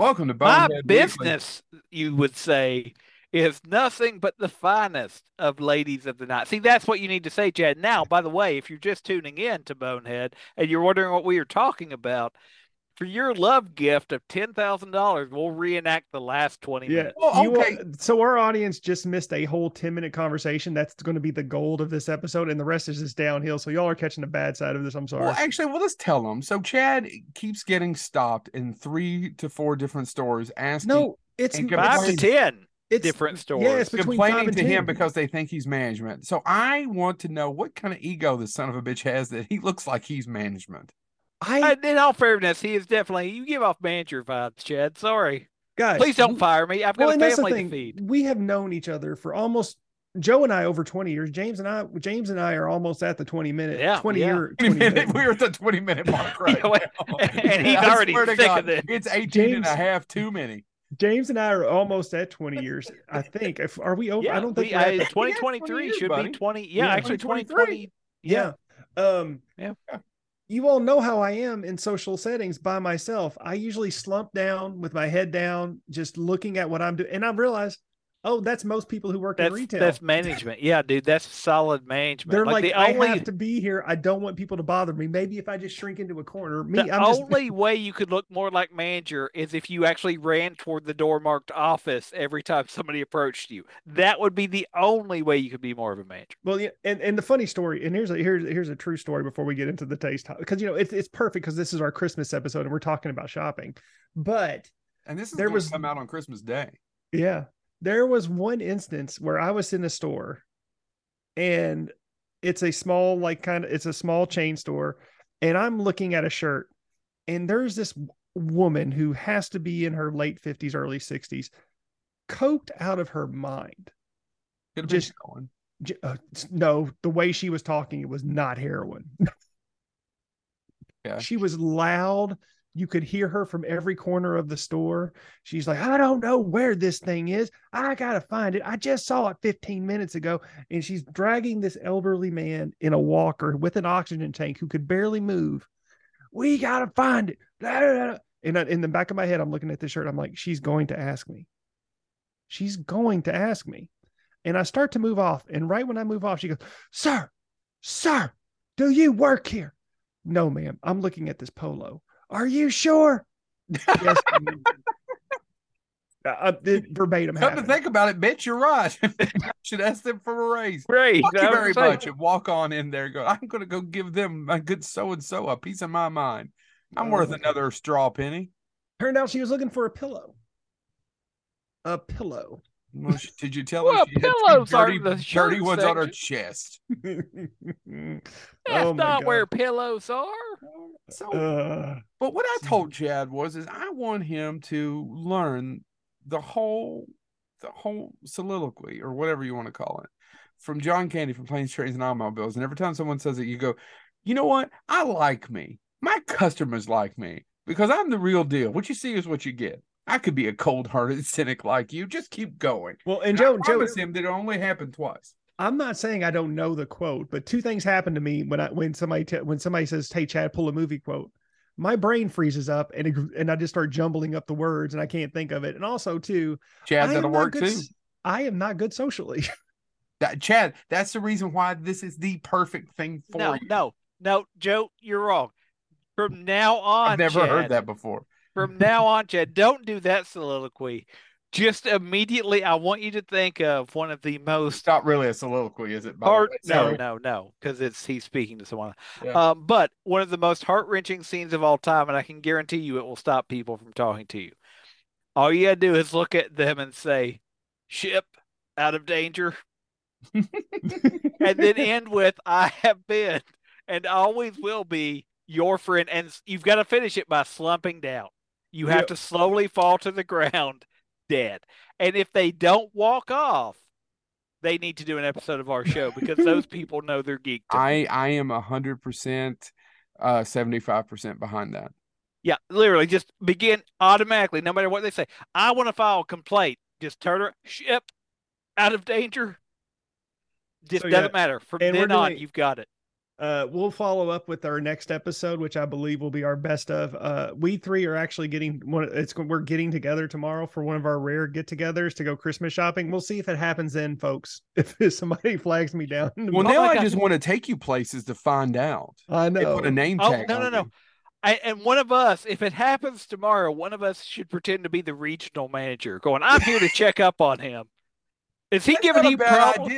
Welcome to Bonehead. My business, Weekly. You would say, is nothing but the finest of ladies of the night. See, that's what you need to say, Chad. Now, by the way, if you're just tuning in to Bonehead and you're wondering what we are talking about, for your love gift of $10,000, we'll reenact the last 20 minutes. Well, okay. So our audience just missed a whole 10-minute conversation. That's going to be the gold of this episode, and the rest is just downhill. So y'all are catching the bad side of this. I'm sorry. Well, actually, well, let's tell them. So Chad keeps getting stopped in 3 to 4 different stores asking. No, it's 5 to 10. It's different stores. Yeah, it's complaining to him because they think he's management. So I want to know what kind of ego this son of a bitch has that he looks like he's management. In all fairness, he is definitely, you give off manager vibes, Chad. Sorry. Guys, please don't fire me. I've got a family to feed. We have known each other for almost, Joe and I, over 20 years. James and I are almost at the 20-minute. Yeah, 20 minute. We're at the 20-minute mark right now. And he's already sick of it. It's 18 and a half too many. James and I are almost at 20 years, I think. Are we over? Yeah, I don't think we're at 2023 years, should buddy. Be 20. Yeah, actually 2020. Yeah. Yeah. You all know how I am in social settings by myself. I usually slump down with my head down, just looking at what I'm doing. And I realize, that's most people who work in retail. That's management. Yeah, dude, that's solid management. They're like I have to be here. I don't want people to bother me. Maybe if I just shrink into a corner. The only way you could look more like manager is if you actually ran toward the door marked office every time somebody approached you. That would be the only way you could be more of a manager. Well, yeah, and the funny story, and here's a true story before we get into the taste, because it's perfect because this is our Christmas episode and we're talking about shopping. And this is going to come out on Christmas Day. Yeah. There was one instance where I was in a store, and it's a small, it's a small chain store, and I'm looking at a shirt, and there's this woman who has to be in her late 50s, early 60s, coked out of her mind. No, the way she was talking, it was not heroin. Yeah. She was loud. You could hear her from every corner of the store. She's like, I don't know where this thing is. I got to find it. I just saw it 15 minutes ago. And she's dragging this elderly man in a walker with an oxygen tank who could barely move. We got to find it. Blah, blah, blah. And in the back of my head, I'm looking at this shirt. I'm like, she's going to ask me. She's going to ask me. And I start to move off. And right when I move off, she goes, Sir, do you work here? No, ma'am. I'm looking at this polo. Are you sure? Yes, verbatim. Come to think about it, bitch, you're right. I should ask them for a raise. Great. Thank you very much. And walk on in there. I'm going to go give them my good so-and-so a piece of my mind. I'm worth another straw penny. Turned out she was looking for a pillow. A pillow. Well, did you tell her she had dirty ones on her chest? That's not where pillows are. But what I told Chad was I want him to learn the whole soliloquy or whatever you want to call it from John Candy from Planes, Trains, and Automobiles. And every time someone says it, you go, you know what? I like me. My customers like me because I'm the real deal. What you see is what you get. I could be a cold-hearted cynic like you. Just keep going. Well, and Joe promised him that it only happened twice. I'm not saying I don't know the quote, but two things happened to me when somebody says, "Hey, Chad, pull a movie quote." My brain freezes up, and I just start jumbling up the words, and I can't think of it. And also, too, Chad, that'll work too. I am not good socially. Chad, that's the reason why this is the perfect thing for you. No, Joe, you're wrong. From now on, I've never heard that before. From now on, Chad, don't do that soliloquy. Just immediately, I want you to think of one of the most... It's not really a soliloquy, is it? No, because he's speaking to someone. Yeah. But one of the most heart-wrenching scenes of all time, and I can guarantee you it will stop people from talking to you. All you gotta do is look at them and say, ship out of danger. And then end with, I have been and always will be your friend. And you've got to finish it by slumping down. You have to slowly fall to the ground dead. And if they don't walk off, they need to do an episode of our show because those people know they're geeked. I am 100%, 75% behind that. Yeah, literally just begin automatically. No matter what they say, I want to file a complaint. Just turn her ship out of danger. Just doesn't matter. From then on, you've got it. We'll follow up with our next episode, which I believe will be our best of. We three are actually getting one. We're getting together tomorrow for one of our rare get-togethers to go Christmas shopping. We'll see if it happens then, folks. If somebody flags me down. Well, now I just want to take you places to find out. I know. And put a name tag. Oh, no. And one of us, if it happens tomorrow, one of us should pretend to be the regional manager, going, "I'm here to check up on him." Is he giving you problems?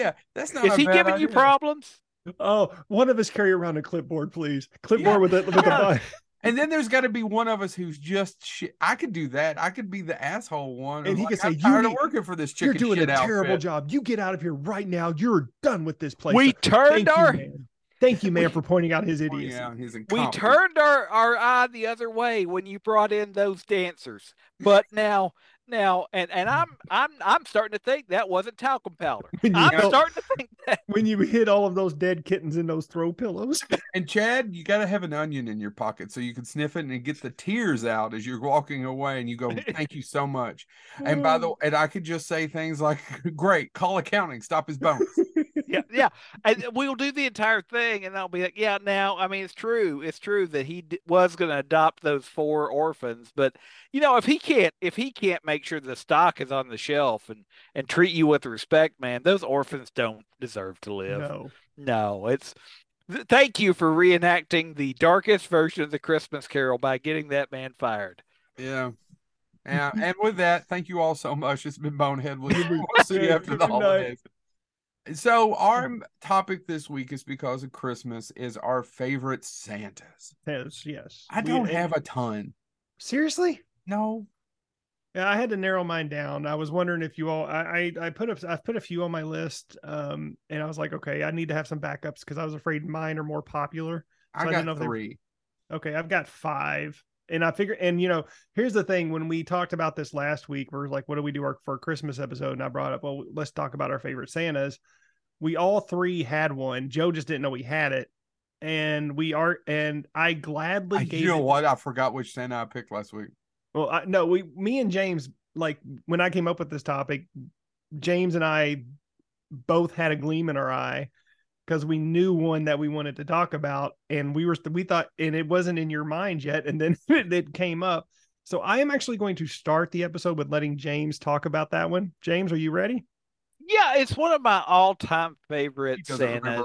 Is he giving you problems? Oh, one of us carry around a clipboard, please. Clipboard with the button. And then there's got to be one of us who's just shit. I could do that. I could be the asshole one. And he could say, "I'm tired of working for this chicken shit outfit. You're doing a terrible job. You get out of here right now. You're done with this place." We turned our... Thank you, man, for pointing out his idiocy. We turned our eye the other way when you brought in those dancers. But now, and I'm starting to think that wasn't talcum powder. Starting to think that when you hid all of those dead kittens in those throw pillows. And Chad, you got to have an onion in your pocket so you can sniff it and get the tears out as you're walking away, and you go, "Thank you so much." And and I could just say things like, "Great, call accounting, stop his bones." Yeah, and we'll do the entire thing, and I'll be like, "Yeah, now, I mean, it's true that he was going to adopt those four orphans, but if he can't make sure the stock is on the shelf and treat you with respect, man, those orphans don't deserve to live." No, it's. Thank you for reenacting the darkest version of the Christmas Carol by getting that man fired. Yeah. And with that, thank you all so much. It's been Bonehead. We'll see you after the holidays. So our topic this week is because of Christmas is our favorite Santas. Yes. I don't have a ton. Seriously? No. Yeah, I had to narrow mine down. I was wondering if you all, I've put a few on my list, and I was like, okay, I need to have some backups because I was afraid mine are more popular. So I got 3. Okay, I've got 5. And I figure, and here's the thing. When we talked about this last week, we're like, what do we do for a Christmas episode? And I brought up, well, let's talk about our favorite Santas. We all 3 had one. Joe just didn't know we had it. And I gladly gave it. You know what? I forgot which Santa I picked last week. Well, me and James, like when I came up with this topic, James and I both had a gleam in our eye, because we knew one that we wanted to talk about, and we thought, and it wasn't in your mind yet, and then it came up. So I am actually going to start the episode with letting James talk about that one. James, are you ready? Yeah, it's one of my all-time favorite Santas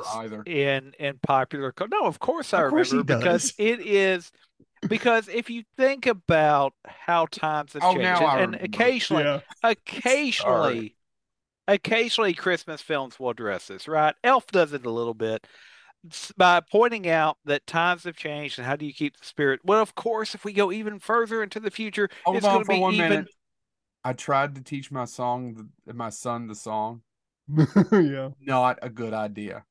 in popular. No, of course I remember because it is. Because if you think about how times have changed, and occasionally Christmas films will address this, right? Elf does it a little bit by pointing out that times have changed and how do you keep the spirit? Well, of course, if we go even further into the future, hold it's going to be even. Minute. I tried to teach my son the song. Yeah, not a good idea.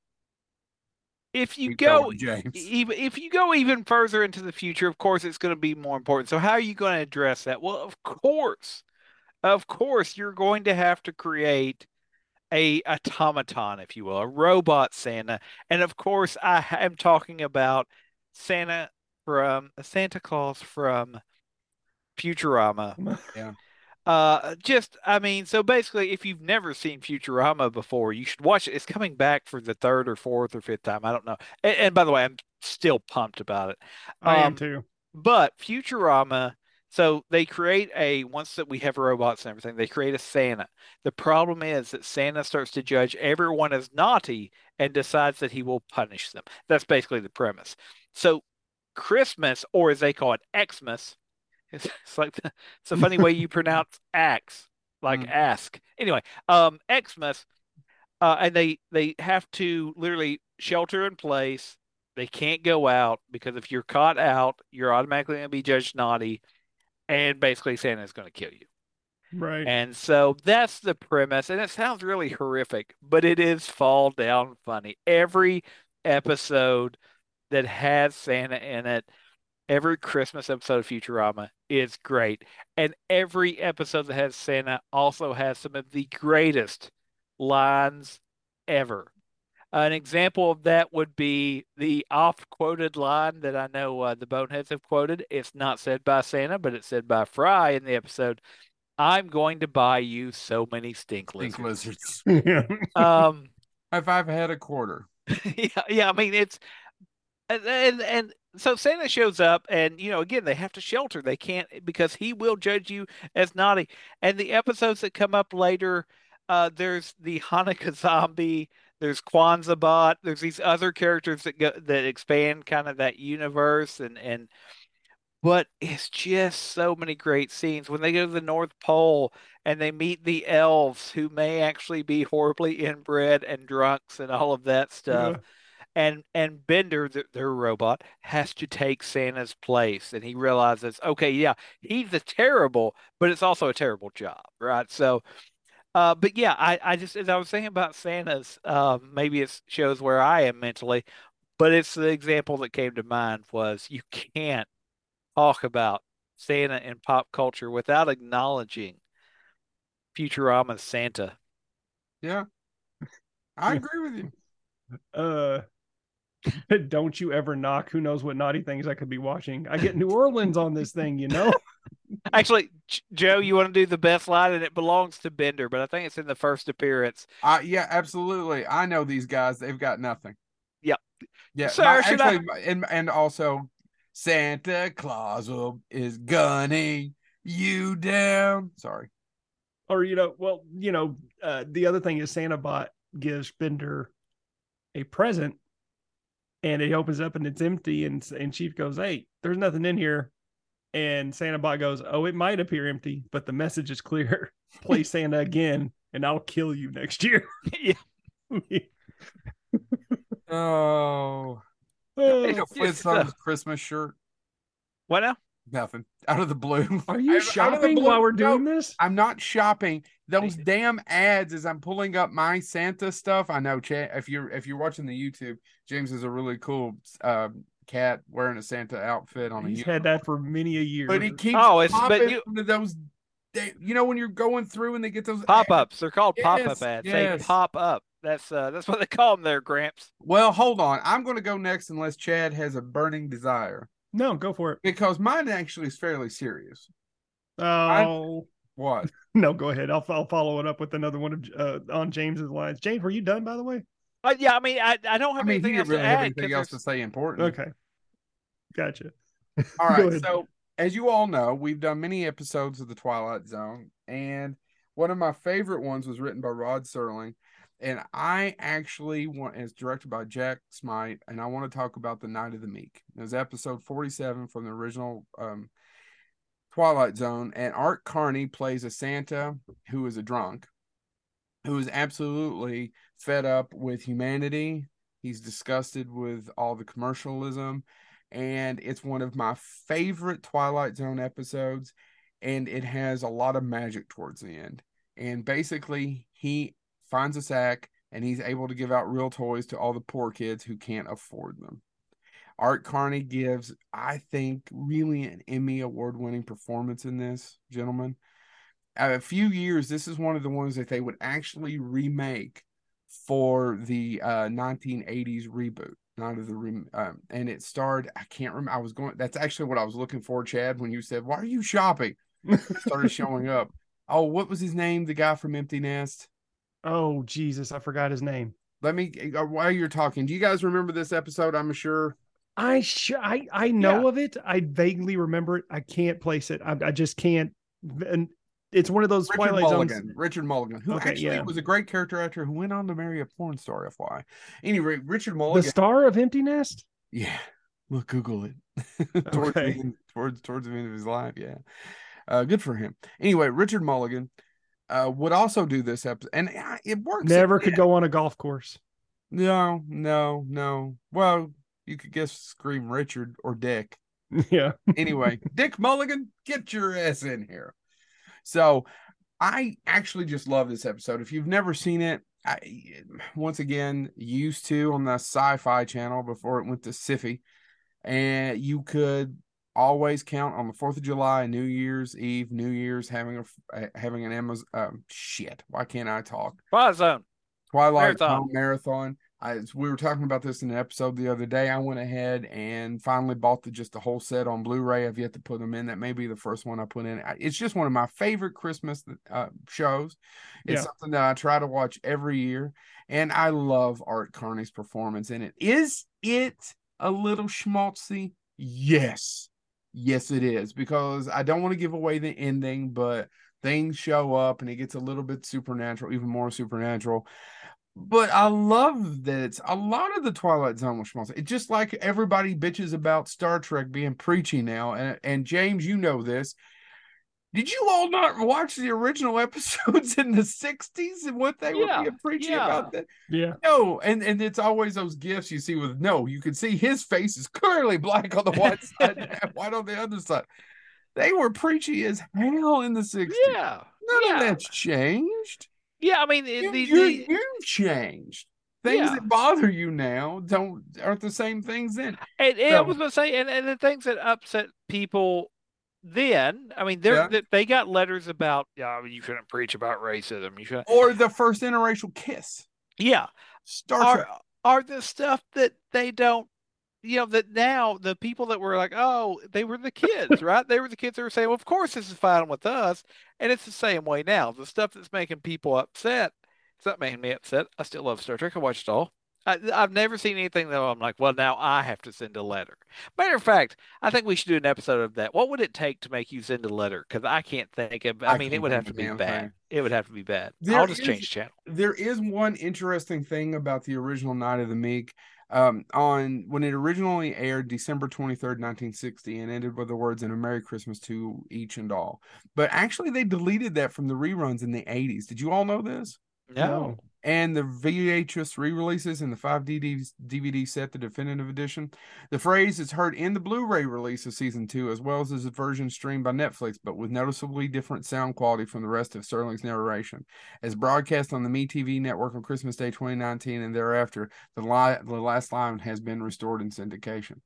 If you go even further into the future, of course, it's going to be more important. So how are you going to address that? Well, of course, you're going to have to create a automaton, if you will, a robot Santa. And of course, I am talking about Santa Claus from Futurama. Yeah. So basically, if you've never seen Futurama before, you should watch it. It's coming back for the 3rd or 4th or 5th time. I don't know. And by the way, I'm still pumped about it. I am too. But Futurama, so they create once that we have robots and everything, they create a Santa. The problem is that Santa starts to judge everyone as naughty and decides that he will punish them. That's basically the premise. So Christmas, or as they call it, Xmas, it's a funny way you pronounce axe, like ask. Anyway, Xmas, and they have to literally shelter in place. They can't go out because if you're caught out, you're automatically going to be judged naughty, and basically Santa's going to kill you. Right. And so that's the premise, and it sounds really horrific, but it is fall down funny. Every episode that has Santa in it, every Christmas episode of Futurama is great. And every episode that has Santa also has some of the greatest lines ever. An example of that would be the oft-quoted line that I know the Boneheads have quoted. It's not said by Santa, but it's said by Fry in the episode, "I'm going to buy you so many stink lizards." If I've had a quarter. Yeah, I mean, it's... And so Santa shows up, and, you know, again, they have to shelter. They can't, because he will judge you as naughty. And the episodes that come up later, there's the Hanukkah zombie, there's Kwanzaa Bot, there's these other characters that go, that expand kind of that universe. And but it's just so many great scenes when they go to the North Pole and they meet the elves, who may actually be horribly inbred and drunks and all of that stuff. Yeah. And Bender, their robot, has to take Santa's place. And he realizes, okay, yeah, he's a terrible, but it's also a terrible job, right? So, but yeah, I just, as I was saying about Santa's, maybe it shows where I am mentally, but it's the example that came to mind was, you can't talk about Santa in pop culture without acknowledging Futurama's Santa. Yeah, I agree with you. Don't you ever knock. Who knows what naughty things I could be watching. I get New Orleans on this thing, you know. Actually, Joe, you want to do the best line, and it belongs to Bender, but I think it's in the first appearance. Yeah, absolutely. I know these guys, they've got nothing. Yep. Yeah. Sir, and also Santa Claus is gunning you down. Sorry. Or, you know, well, you know, the other thing is Santa Bot gives Bender a present, and it opens up and it's empty, and Chief goes, "Hey, there's nothing in here," and Santa Bot goes, "Oh, it might appear empty, but the message is clear. Play Santa again, and I'll kill you next year." Yeah. Oh, it's on his Christmas shirt. What now? Nothing out of the blue. Are you shopping while we're doing this? I'm not shopping. Those damn ads, as I'm pulling up my Santa stuff. I know, if you're watching the YouTube, James is a really cool cat wearing a Santa outfit on. He's had that for many a year, but he keeps popping into those. You know, when you're going through and they get those pop-ups. They're called pop-up ads. Yes. They pop up. That's what they call them there, Gramps. Well, hold on. I'm going to go next unless Chad has a burning desire. No, go for it. Because mine actually is fairly serious. Oh. What? No, go ahead. I'll follow it up with another one on James's lines. James, were you done, by the way? Yeah, I mean, I don't have anything else to add. Anything else to say important. Okay. Gotcha. All right. So, as you all know, we've done many episodes of The Twilight Zone, and one of my favorite ones was written by Rod Serling, and it's directed by Jack Smite, and I want to talk about The Night of the Meek. It was episode 47 from the original Twilight Zone, and Art Carney plays a Santa who is a drunk, who is absolutely fed up with humanity. He's disgusted with all the commercialism, and it's one of my favorite Twilight Zone episodes, and it has a lot of magic towards the end. And basically, he finds a sack, and he's able to give out real toys to all the poor kids who can't afford them. Art Carney gives, I think, really an Emmy award-winning performance in this, gentlemen. A few years, this is one of the ones that they would actually remake for the 1980s reboot, Night of the Meek, and it starred. I can't remember. That's actually what I was looking for, Chad, when you said, "Why are you shopping?" It started showing up. Oh, what was his name? The guy from Empty Nest. Oh Jesus, I forgot his name. Let me. While you're talking, do you guys remember this episode? I'm sure. I know of it. I vaguely remember it. I can't place it. I just can't. And it's one of those Twilight Zones. Richard Mulligan, who was a great character actor who went on to marry a porn star, FYI. Anyway, Richard Mulligan, the star of Empty Nest. Yeah, look, Google it. Towards the end of his life. Yeah, good for him. Anyway, Richard Mulligan would also do this episode, and it works. Never could go on a golf course. No. Well. You could guess scream Richard or Dick. Yeah. Anyway, Dick Mulligan, get your ass in here. So I actually just love this episode. If you've never seen it, once again, used to on the Sci-Fi Channel before it went to SIFI. And you could always count on the 4th of July, New Year's Eve, New Year's, having an Amazon. Shit, why can't I talk? Twilight Zone Marathon. We were talking about this in an episode the other day. I went ahead and finally bought the whole set on Blu-ray. I've yet to put them in. That may be the first one I put in. It's just one of my favorite Christmas shows. It's something that I try to watch every year, and I love Art Carney's performance in it. Is it a little schmaltzy? Yes. Yes, it is, because I don't want to give away the ending, but things show up and it gets a little bit supernatural, even more supernatural. But I love that it's a lot of the Twilight Zone was schmaltzy. It's just like everybody bitches about Star Trek being preachy now. And James, you know this. Did you all not watch the original episodes in the 60s and what they were preaching about that? Yeah. No, and it's always those gifts you see with no. You can see his face is clearly black on the one side and white on the other side. They were preachy as hell in the 60s. Yeah. None of that's changed. Yeah, I mean... You've changed. Things that bother you now aren't the same things then. And I was going to say, and the things that upset people... Then, I mean, they got letters about, you shouldn't preach about racism. You shouldn't. Or the first interracial kiss. Yeah. Star Trek. Are the stuff that they don't, that now the people that were like, they were the kids, right? They were the kids that were saying, well, of course this is fine with us. And it's the same way now. The stuff that's making people upset, it's not making me upset. I still love Star Trek. I watched it all. I've never seen anything that I'm like, well, now I have to send a letter. Matter of fact, I think we should do an episode of that. What would it take to make you send a letter? Because I can't think of. I mean, it would have to be bad. It would have to be bad. I'll just change channel. There is one interesting thing about the original Night of the Meek. When it originally aired December 23rd, 1960, and ended with the words "and a Merry Christmas to each and all," but actually they deleted that from the reruns in the 80s. Did you all know this? No. And the VHS re-releases and the 5 DVD set, the definitive edition. The phrase is heard in the Blu-ray release of season 2, as well as the version streamed by Netflix, but with noticeably different sound quality from the rest of Sterling's narration. As broadcast on the MeTV network on Christmas Day 2019 and thereafter, the last line has been restored in syndication.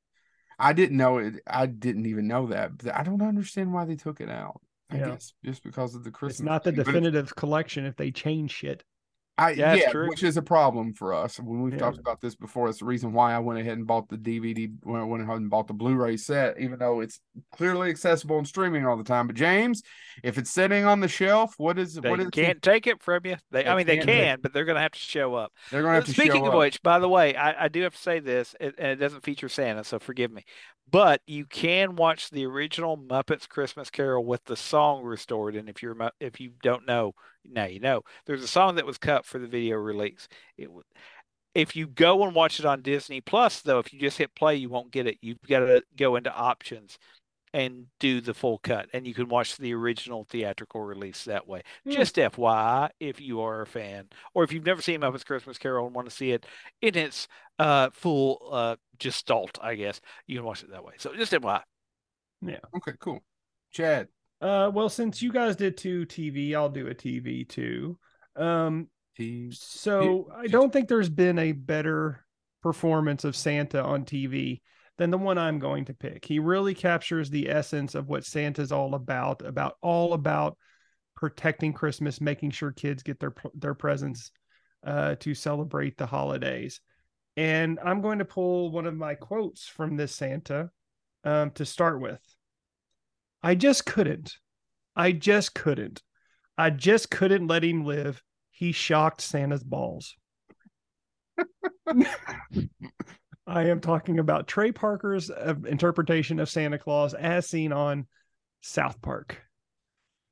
I didn't know it. I didn't even know that. I don't understand why they took it out. I guess just because of the Christmas. It's not the definitive collection if they change shit. Which is a problem for us. When we've talked about this before, it's the reason why I went ahead and bought the DVD, when I went ahead and bought the Blu-ray set, even though it's clearly accessible and streaming all the time. But James, if it's sitting on the shelf, what is can't take it from you. They can, but they're going to have to show up. They're going to have to show up. Speaking of which, by the way, I do have to say this, and it doesn't feature Santa, so forgive me. But you can watch the original Muppets Christmas Carol with the song restored. And if you don't know, now you know. There's a song that was cut for the video release. If you go and watch it on Disney Plus, though, if you just hit play, you won't get it. You've got to go into options and do the full cut. And you can watch the original theatrical release that way. Mm. Just FYI, if you are a fan, or if you've never seen Muppets Christmas Carol and want to see it in its full gestalt, I guess, you can watch it that way. So just FYI. Yeah. Okay, cool. Chad. Well, since you guys did 2 TV, I'll do a TV too. So I don't think there's been a better performance of Santa on TV than the one I'm going to pick. He really captures the essence of what Santa's all about protecting Christmas, making sure kids get their presents to celebrate the holidays. And I'm going to pull one of my quotes from this Santa to start with. I just couldn't let him live. He shocked Santa's balls. I am talking about Trey Parker's interpretation of Santa Claus as seen on South Park.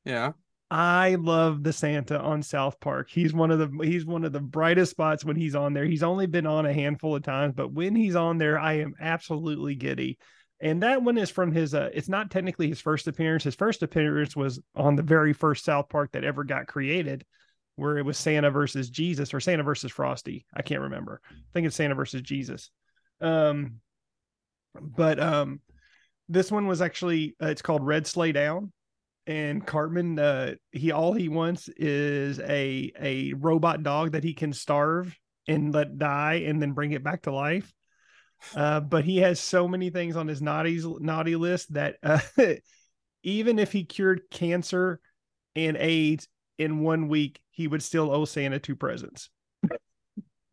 Yeah. I love the Santa on South Park. He's one of the brightest spots when he's on there. He's only been on a handful of times, but when he's on there, I am absolutely giddy. And that one is from his, it's not technically his first appearance. His first appearance was on the very first South Park that ever got created, where it was Santa versus Jesus, or Santa versus Frosty. I can't remember. I think it's Santa versus Jesus. But this one was actually, it's called Red Sleigh Down, and Cartman, he wants is a robot dog that he can starve and let die and then bring it back to life. But he has so many things on his naughty list that even if he cured cancer and AIDS in 1 week, he would still owe Santa 2 presents.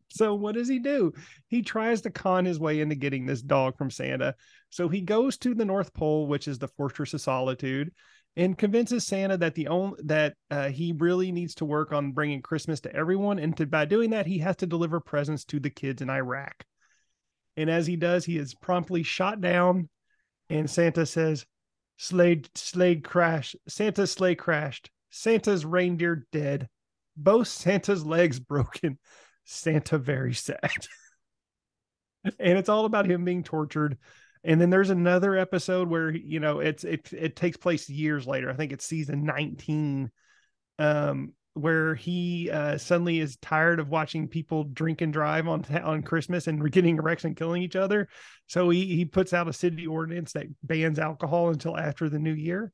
So what does he do? He tries to con his way into getting this dog from Santa. So he goes to the North Pole, which is the Fortress of Solitude, and convinces Santa that he really needs to work on bringing Christmas to everyone, and by doing that, he has to deliver presents to the kids in Iraq. And as he does, he is promptly shot down. And Santa says, Slade crashed. Santa's sleigh crashed. Santa's reindeer dead. Both Santa's legs broken. Santa very sad. And it's all about him being tortured. And then there's another episode where, you know, it takes place years later. I think it's season 19, where he suddenly is tired of watching people drink and drive on Christmas and getting wrecks and killing each other. So he puts out a city ordinance that bans alcohol until after the new year.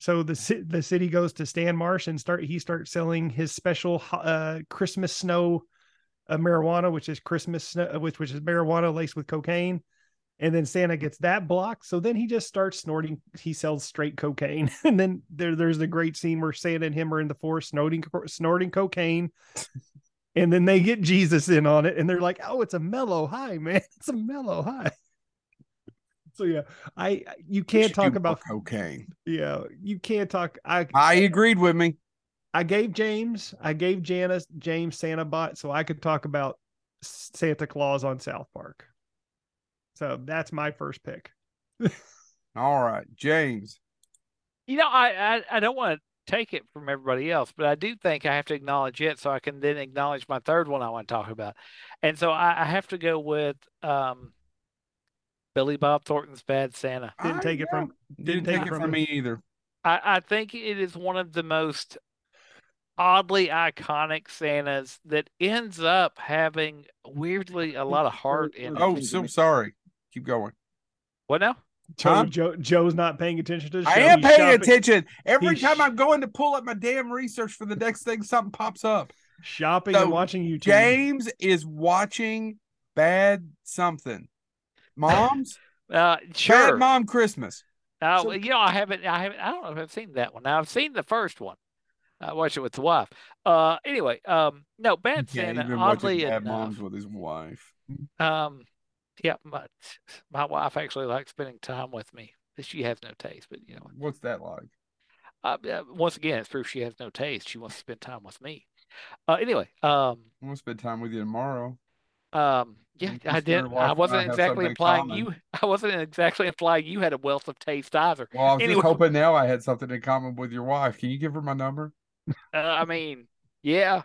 So the city goes to Stan Marsh and he starts selling his special Christmas snow marijuana, which is Christmas snow, which is marijuana laced with cocaine. And then Santa gets that blocked. So then he just starts snorting. He sells straight cocaine. And then there's the great scene where Santa and him are in the forest snorting cocaine. And then they get Jesus in on it. And they're like, oh, it's a mellow high, man. It's a mellow high. So yeah, you can't talk about cocaine. Yeah, you can't talk. I agreed with me. I gave James Santa Bot, so I could talk about Santa Claus on South Park. So that's my first pick. All right, James. You know, I don't want to take it from everybody else, but I do think I have to acknowledge it, so I can then acknowledge my third one I want to talk about, and so I have to go with Billy Bob Thornton's Bad Santa. Didn't take it from me either. I think it is one of the most oddly iconic Santas that ends up having weirdly a lot of heart in it. Oh, so sorry. Keep going. What now? Joe's not paying attention to the show. I am paying attention. Every time I'm going to pull up my damn research for the next thing, something pops up. Shopping and watching YouTube. James is watching Bad Something. Moms? Sure. Bad Mom Christmas. You know, I haven't. I don't know if I've seen that one. Now, I've seen the first one. I watched it with the wife. Anyway, no, Bad Santa. Even oddly enough, Bad Moms with his wife. Yeah, my wife actually likes spending time with me. She has no taste, but you know. What's that like? Once again, it's proof she has no taste. She wants to spend time with me. Anyway, I want to spend time with you tomorrow. Yeah, I didn't. I wasn't exactly implying you had a wealth of taste either. Well, I was just hoping now I had something in common with your wife. Can you give her my number? I mean, yeah.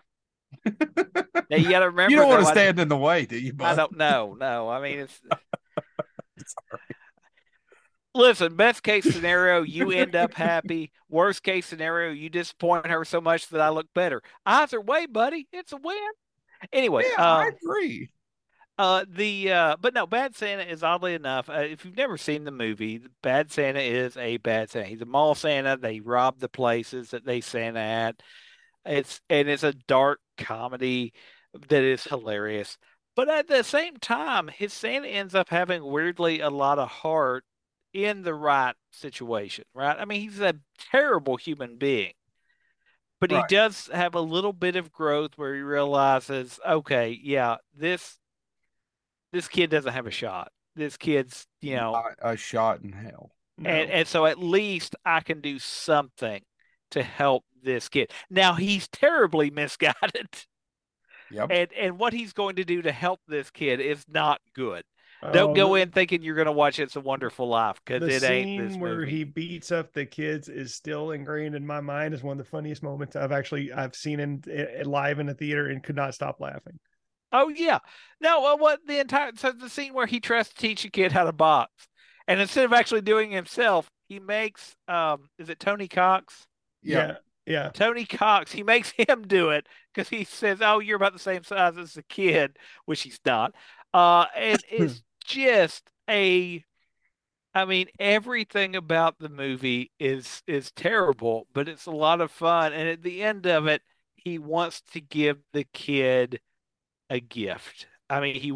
Now you got to remember. You don't want to stand in the way, do you, bud? I don't know. No, I mean it's. Sorry. Listen, best case scenario, you end up happy. Worst case scenario, you disappoint her so much that I look better. Either way, buddy, it's a win. Anyway, yeah, I agree. But no, Bad Santa is oddly enough. If you've never seen the movie, Bad Santa is a bad Santa. He's a mall Santa. They rob the places that they Santa at. It's a dark comedy that is hilarious. But at the same time, his Santa ends up having weirdly a lot of heart in the right situation, right? I mean, he's a terrible human being. But right. He does have a little bit of growth where he realizes, okay, yeah, this kid doesn't have a shot. This kid's, you know, a shot in hell. No. And so at least I can do something to help this kid. Now he's terribly misguided. Yep. And what he's going to do to help this kid is not good. Don't go in thinking you're going to watch It's a Wonderful Life, because it ain't this movie. The scene where he beats up the kids is still ingrained in my mind as one of the funniest moments I've seen in live in the theater and could not stop laughing. Oh yeah, no, the scene where he tries to teach a kid how to box, and instead of actually doing it himself, he makes is it Tony Cox? Yeah. Tony Cox. He makes him do it because he says, "Oh, you're about the same size as the kid," which he's not. And it's just everything about the movie is terrible, but it's a lot of fun. And at the end of it, he wants to give the kid a gift. I mean, he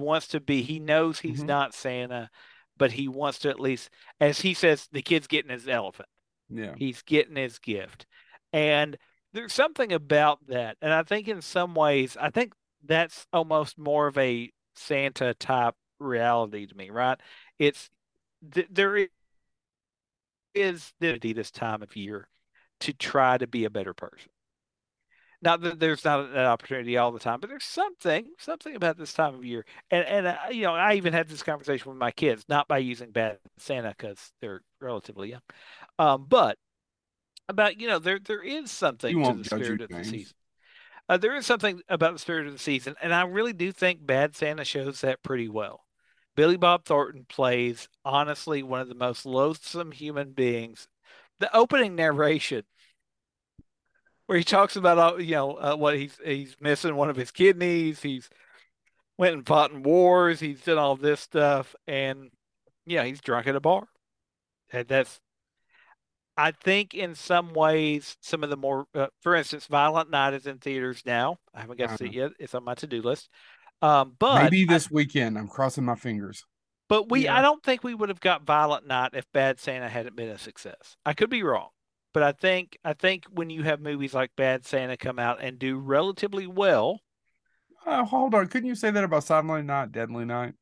knows he's not Santa, but he wants to at least, as he says, the kid's getting his elephant. Yeah. He's getting his gift. And there's something about that. And I think in some ways, I think that's almost more of a Santa type reality to me, right? It's there is this time of year to try to be a better person, Not that there's not an opportunity all the time, but there's something about this time of year. And you know, I even had this conversation with my kids, not by using Bad Santa because they're relatively young, but about, you know, there is something to the spirit of the season. There is something about the spirit of the season, and I really do think Bad Santa shows that pretty well. Billy Bob Thornton plays, honestly, one of the most loathsome human beings. The opening narration, where he talks about all, you know, what he's missing one of his kidneys, he's went and fought in wars, he's done all this stuff, and yeah, he's drunk at a bar. And that's, I think, in some ways, some of the more, for instance, Violent Night is in theaters now. I haven't got to see it yet. It's on my to-do list. But maybe this weekend. I'm crossing my fingers. But I don't think we would have got Violent Night if Bad Santa hadn't been a success. I could be wrong. But I think when you have movies like Bad Santa come out and do relatively well. Hold on. Couldn't you say that about Silent Night, Deadly Night?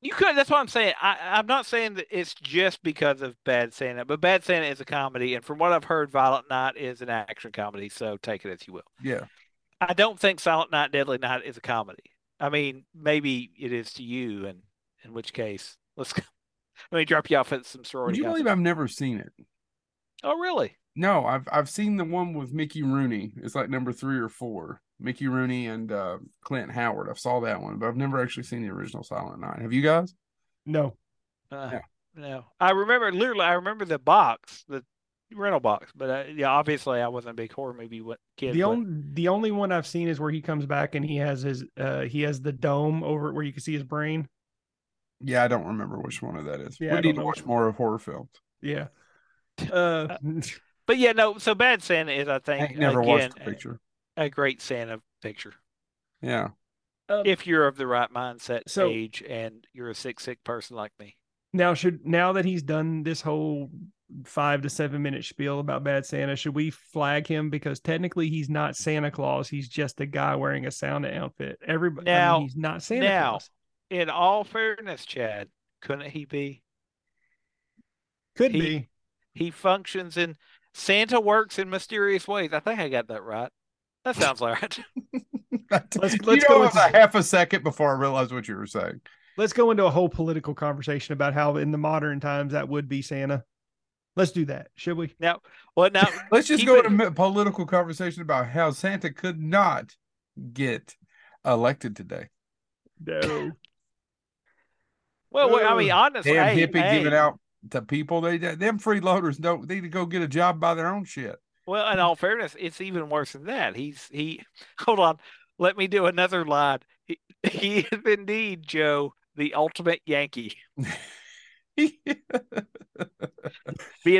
You could. That's what I'm saying. I'm not saying that it's just because of Bad Santa, but Bad Santa is a comedy. And from what I've heard, Violent Night is an action comedy. So take it as you will. Yeah. I don't think Silent Night, Deadly Night is a comedy. I mean, maybe it is to you. And in which case, let me drop you off at some sorority. Would you believe I've never seen it? Oh, really? No, I've seen the one with Mickey Rooney. It's like number 3 or 4. Mickey Rooney and Clint Howard. I saw that one, but I've never actually seen the original Silent Night. Have you guys? No. No. I remember the box, the rental box, but obviously I wasn't a big horror movie kid. The only one I've seen is where he comes back and he has his he has the dome over where you can see his brain. Yeah, I don't remember which one of that is. Yeah, we need to watch more of horror films. Yeah. But yeah, no, so Bad Santa is, I think, watched the picture. A great Santa picture. Yeah. If you're of the right mindset, age, and you're a sick person like me. Now, now that he's done this whole 5 to 7 minute spiel about Bad Santa, should we flag him? Because technically he's not Santa Claus. He's just a guy wearing a Santa outfit. He's not Santa Claus. Now, in all fairness, Chad, couldn't he be? Could he be. He functions in... Santa works in mysterious ways. I think I got that right. That sounds right. let's go into a half a second before I realized what you were saying. Let's go into a whole political conversation about how in the modern times that would be Santa. Let's do that, should we? Now let's just go into a political conversation about how Santa could not get elected today. No. Well, I mean, honestly, damn hippie giving out to people. Them freeloaders don't need to go get a job by their own shit. Well, in all fairness, it's even worse than that. Hold on, let me do another line. He is indeed, Joe, the ultimate Yankee. Being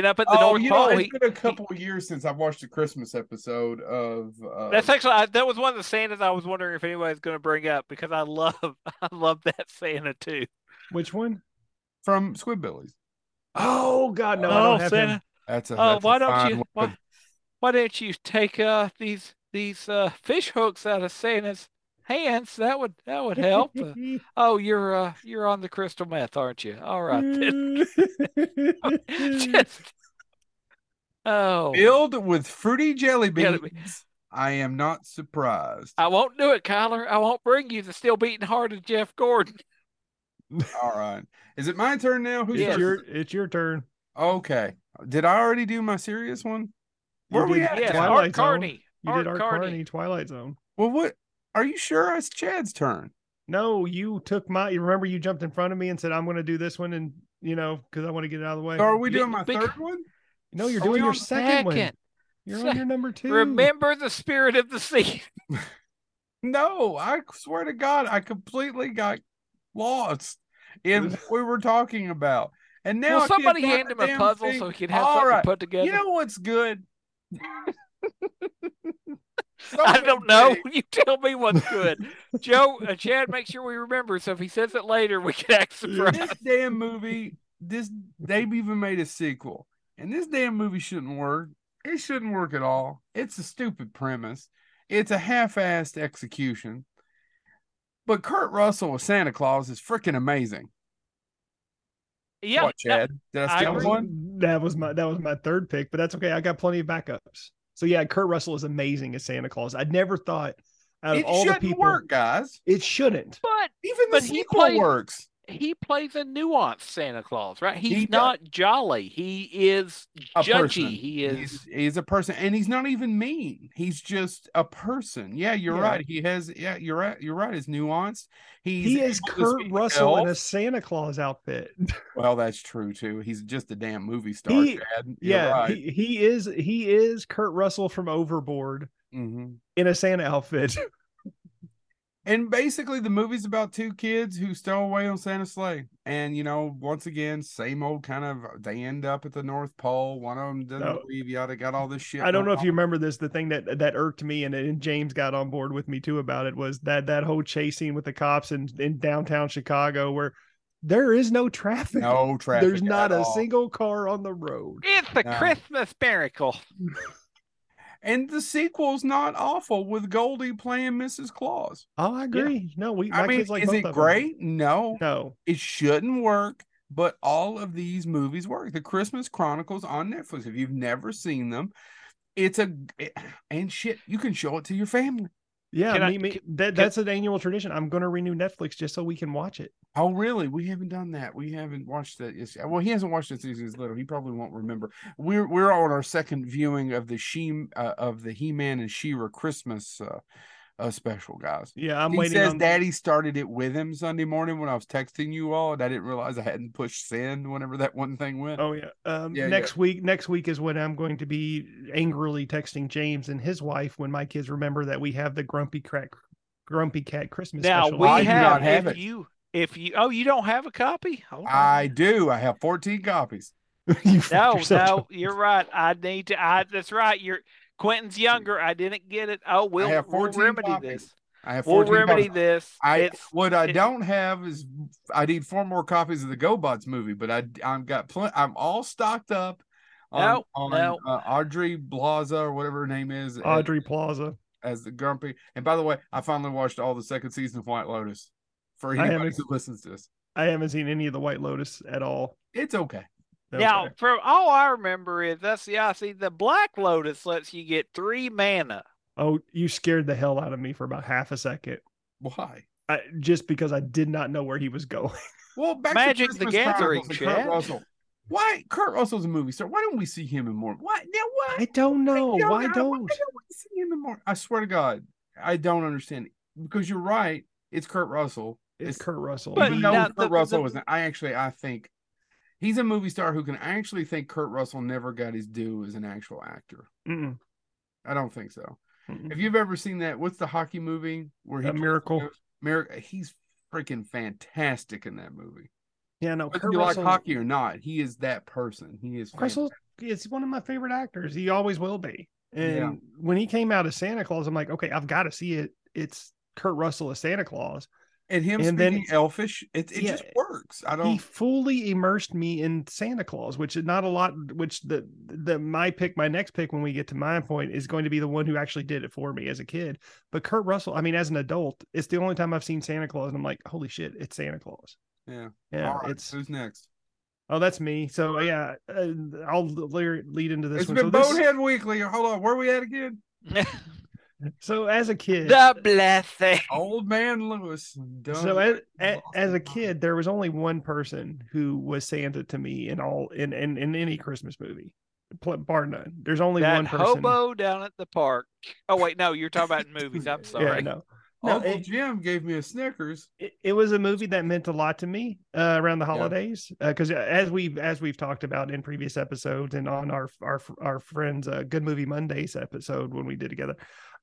up at the North Pole. It's been a couple of years since I watched the Christmas episode of. That's actually that was one of the Santas I was wondering if anybody's going to bring up because I love that Santa too. Which one? From Squidbillies. Oh God, no! I don't have Santa. Him. That's why don't you? Why don't you take these fish hooks out of Santa's hands? That would help. You're on the crystal meth, aren't you? All right. Filled with fruity jelly beans. I am not surprised. I won't do it, Kyler. I won't bring you the still beating heart of Jeff Gordon. All right. Is it my turn now? Who's it's your turn. Okay. Did I already do my serious one? Where we at? Yes, Art Carney. You did Art Carney, Twilight Zone. Well, what? Are you sure it's Chad's turn? No, you took my... You remember you jumped in front of me and said, I'm going to do this one and, you know, because I want to get it out of the way. So are we doing my third one? No, you're doing your second one. You're on your number 2. Remember the spirit of the season. No, I swear to God, I completely got lost in what we were talking about. And now somebody hand him a puzzle so he can have something put together. You know what's good? I don't know. You tell me what's good. Joe, Chad, make sure we remember. So if he says it later, we can act surprised. This damn movie, they've even made a sequel. And this damn movie shouldn't work. It shouldn't work at all. It's a stupid premise. It's a half-assed execution. But Kurt Russell as Santa Claus is freaking amazing. Yeah, what, Chad? Did I steal one? That was my third pick, but that's okay. I got plenty of backups. So yeah, Kurt Russell is amazing as Santa Claus. I never thought out of all the people, work, guys. It shouldn't. But even the sequel works. He plays a nuanced Santa Claus, right? He's not jolly. He is judgy. He is he's a person, and he's not even mean. He's just a person. Yeah, you're right. He has you're right. You're right. It's nuanced. He is Kurt Russell in a Santa Claus outfit. Well, that's true too. He's just a damn movie star. Chad. Yeah, right. he is Kurt Russell from Overboard in a Santa outfit. And basically, the movie's about two kids who stole away on Santa's sleigh. And, you know, once again, same old kind of, they end up at the North Pole. One of them doesn't believe you. They got all this shit. I don't know if you remember this. The thing that irked me, and James got on board with me too about it, was that whole chase scene with the cops in downtown Chicago where there is no traffic. No traffic. There's not a single car on the road. It's a Christmas miracle. And the sequel's not awful with Goldie playing Mrs. Claus. Oh, I agree. Yeah. No, I mean, kids like both of them. Is it great? No. No. It shouldn't work, but all of these movies work. The Christmas Chronicles on Netflix, if you've never seen them, you can show it to your family. Yeah, that's an annual tradition. I'm going to renew Netflix just so we can watch it. Oh, really? We haven't done that. We haven't watched that. Well, he hasn't watched it since he was little. He probably won't remember. We're on our second viewing of the He-Man and She-Ra Christmas special, guys. Yeah, he waiting. He says Daddy started it with him Sunday morning when I was texting you all, and I didn't realize I hadn't pushed send whenever that one thing went. Oh yeah. Next week is when I'm going to be angrily texting James and his wife when my kids remember that we have the Grumpy Cat Christmas special. Now we have it. You don't have a copy? Hold on. I do. I have 14 copies. You're right. I need to. That's right. Quentin's younger. I didn't get it. Oh, we'll remedy this. I have 14 copies. We'll remedy this. What I don't have is I need 4 more copies of the GoBots movie, but I've got plenty. I'm all stocked up on Audrey Plaza or whatever her name is. Audrey Plaza as the Grumpy. And by the way, I finally watched all the second season of White Lotus. For anybody who listens to this, I haven't seen any of the White Lotus at all. It's okay. Now, from all I remember is the Black Lotus lets you get 3 mana. Oh, you scared the hell out of me for about half a second. Why? Just because I did not know where he was going. Well, back Magic to the Gathering. Kurt Russell. Why? Kurt Russell's a movie star. Why don't we see him in more? Why? Now, what? I don't know. Why don't we see him in more? I swear to God, I don't understand it. Because you're right. It's Kurt Russell. It's Kurt Russell. But I think he's a movie star who can actually think Kurt Russell never got his due as an actual actor. Mm-mm. I don't think so. Mm-mm. If you've ever seen that, what's the hockey movie where he Miracle? Miracle. He's freaking fantastic in that movie. Yeah, no. Whether you like hockey or not, he is that person. He is. Russell is one of my favorite actors. He always will be. And when he came out as Santa Claus, I'm like, okay, I've got to see it. It's Kurt Russell as Santa Claus. And him speaking elfish, it just works. He fully immersed me in Santa Claus, which is not a lot. Which my next pick when we get to my point is going to be the one who actually did it for me as a kid. But Kurt Russell, I mean, as an adult, it's the only time I've seen Santa Claus, and I'm like, holy shit, it's Santa Claus. Yeah. All right, who's next? Oh, that's me. So yeah, I'll lead into this. It's one. Been so Bonehead Weekly. Hold on, where are we at again? So as a kid, the blessing, old man Lewis. So as a kid, there was only one person who was Santa to me in any Christmas movie, bar none. There's only one person. Hobo down at the park. Oh wait, no, you're talking about in movies. I'm sorry. No, Uncle Jim gave me a Snickers. It was a movie that meant a lot to me around the holidays because as we've talked about in previous episodes and on our friends' Good Movie Mondays episode when we did together,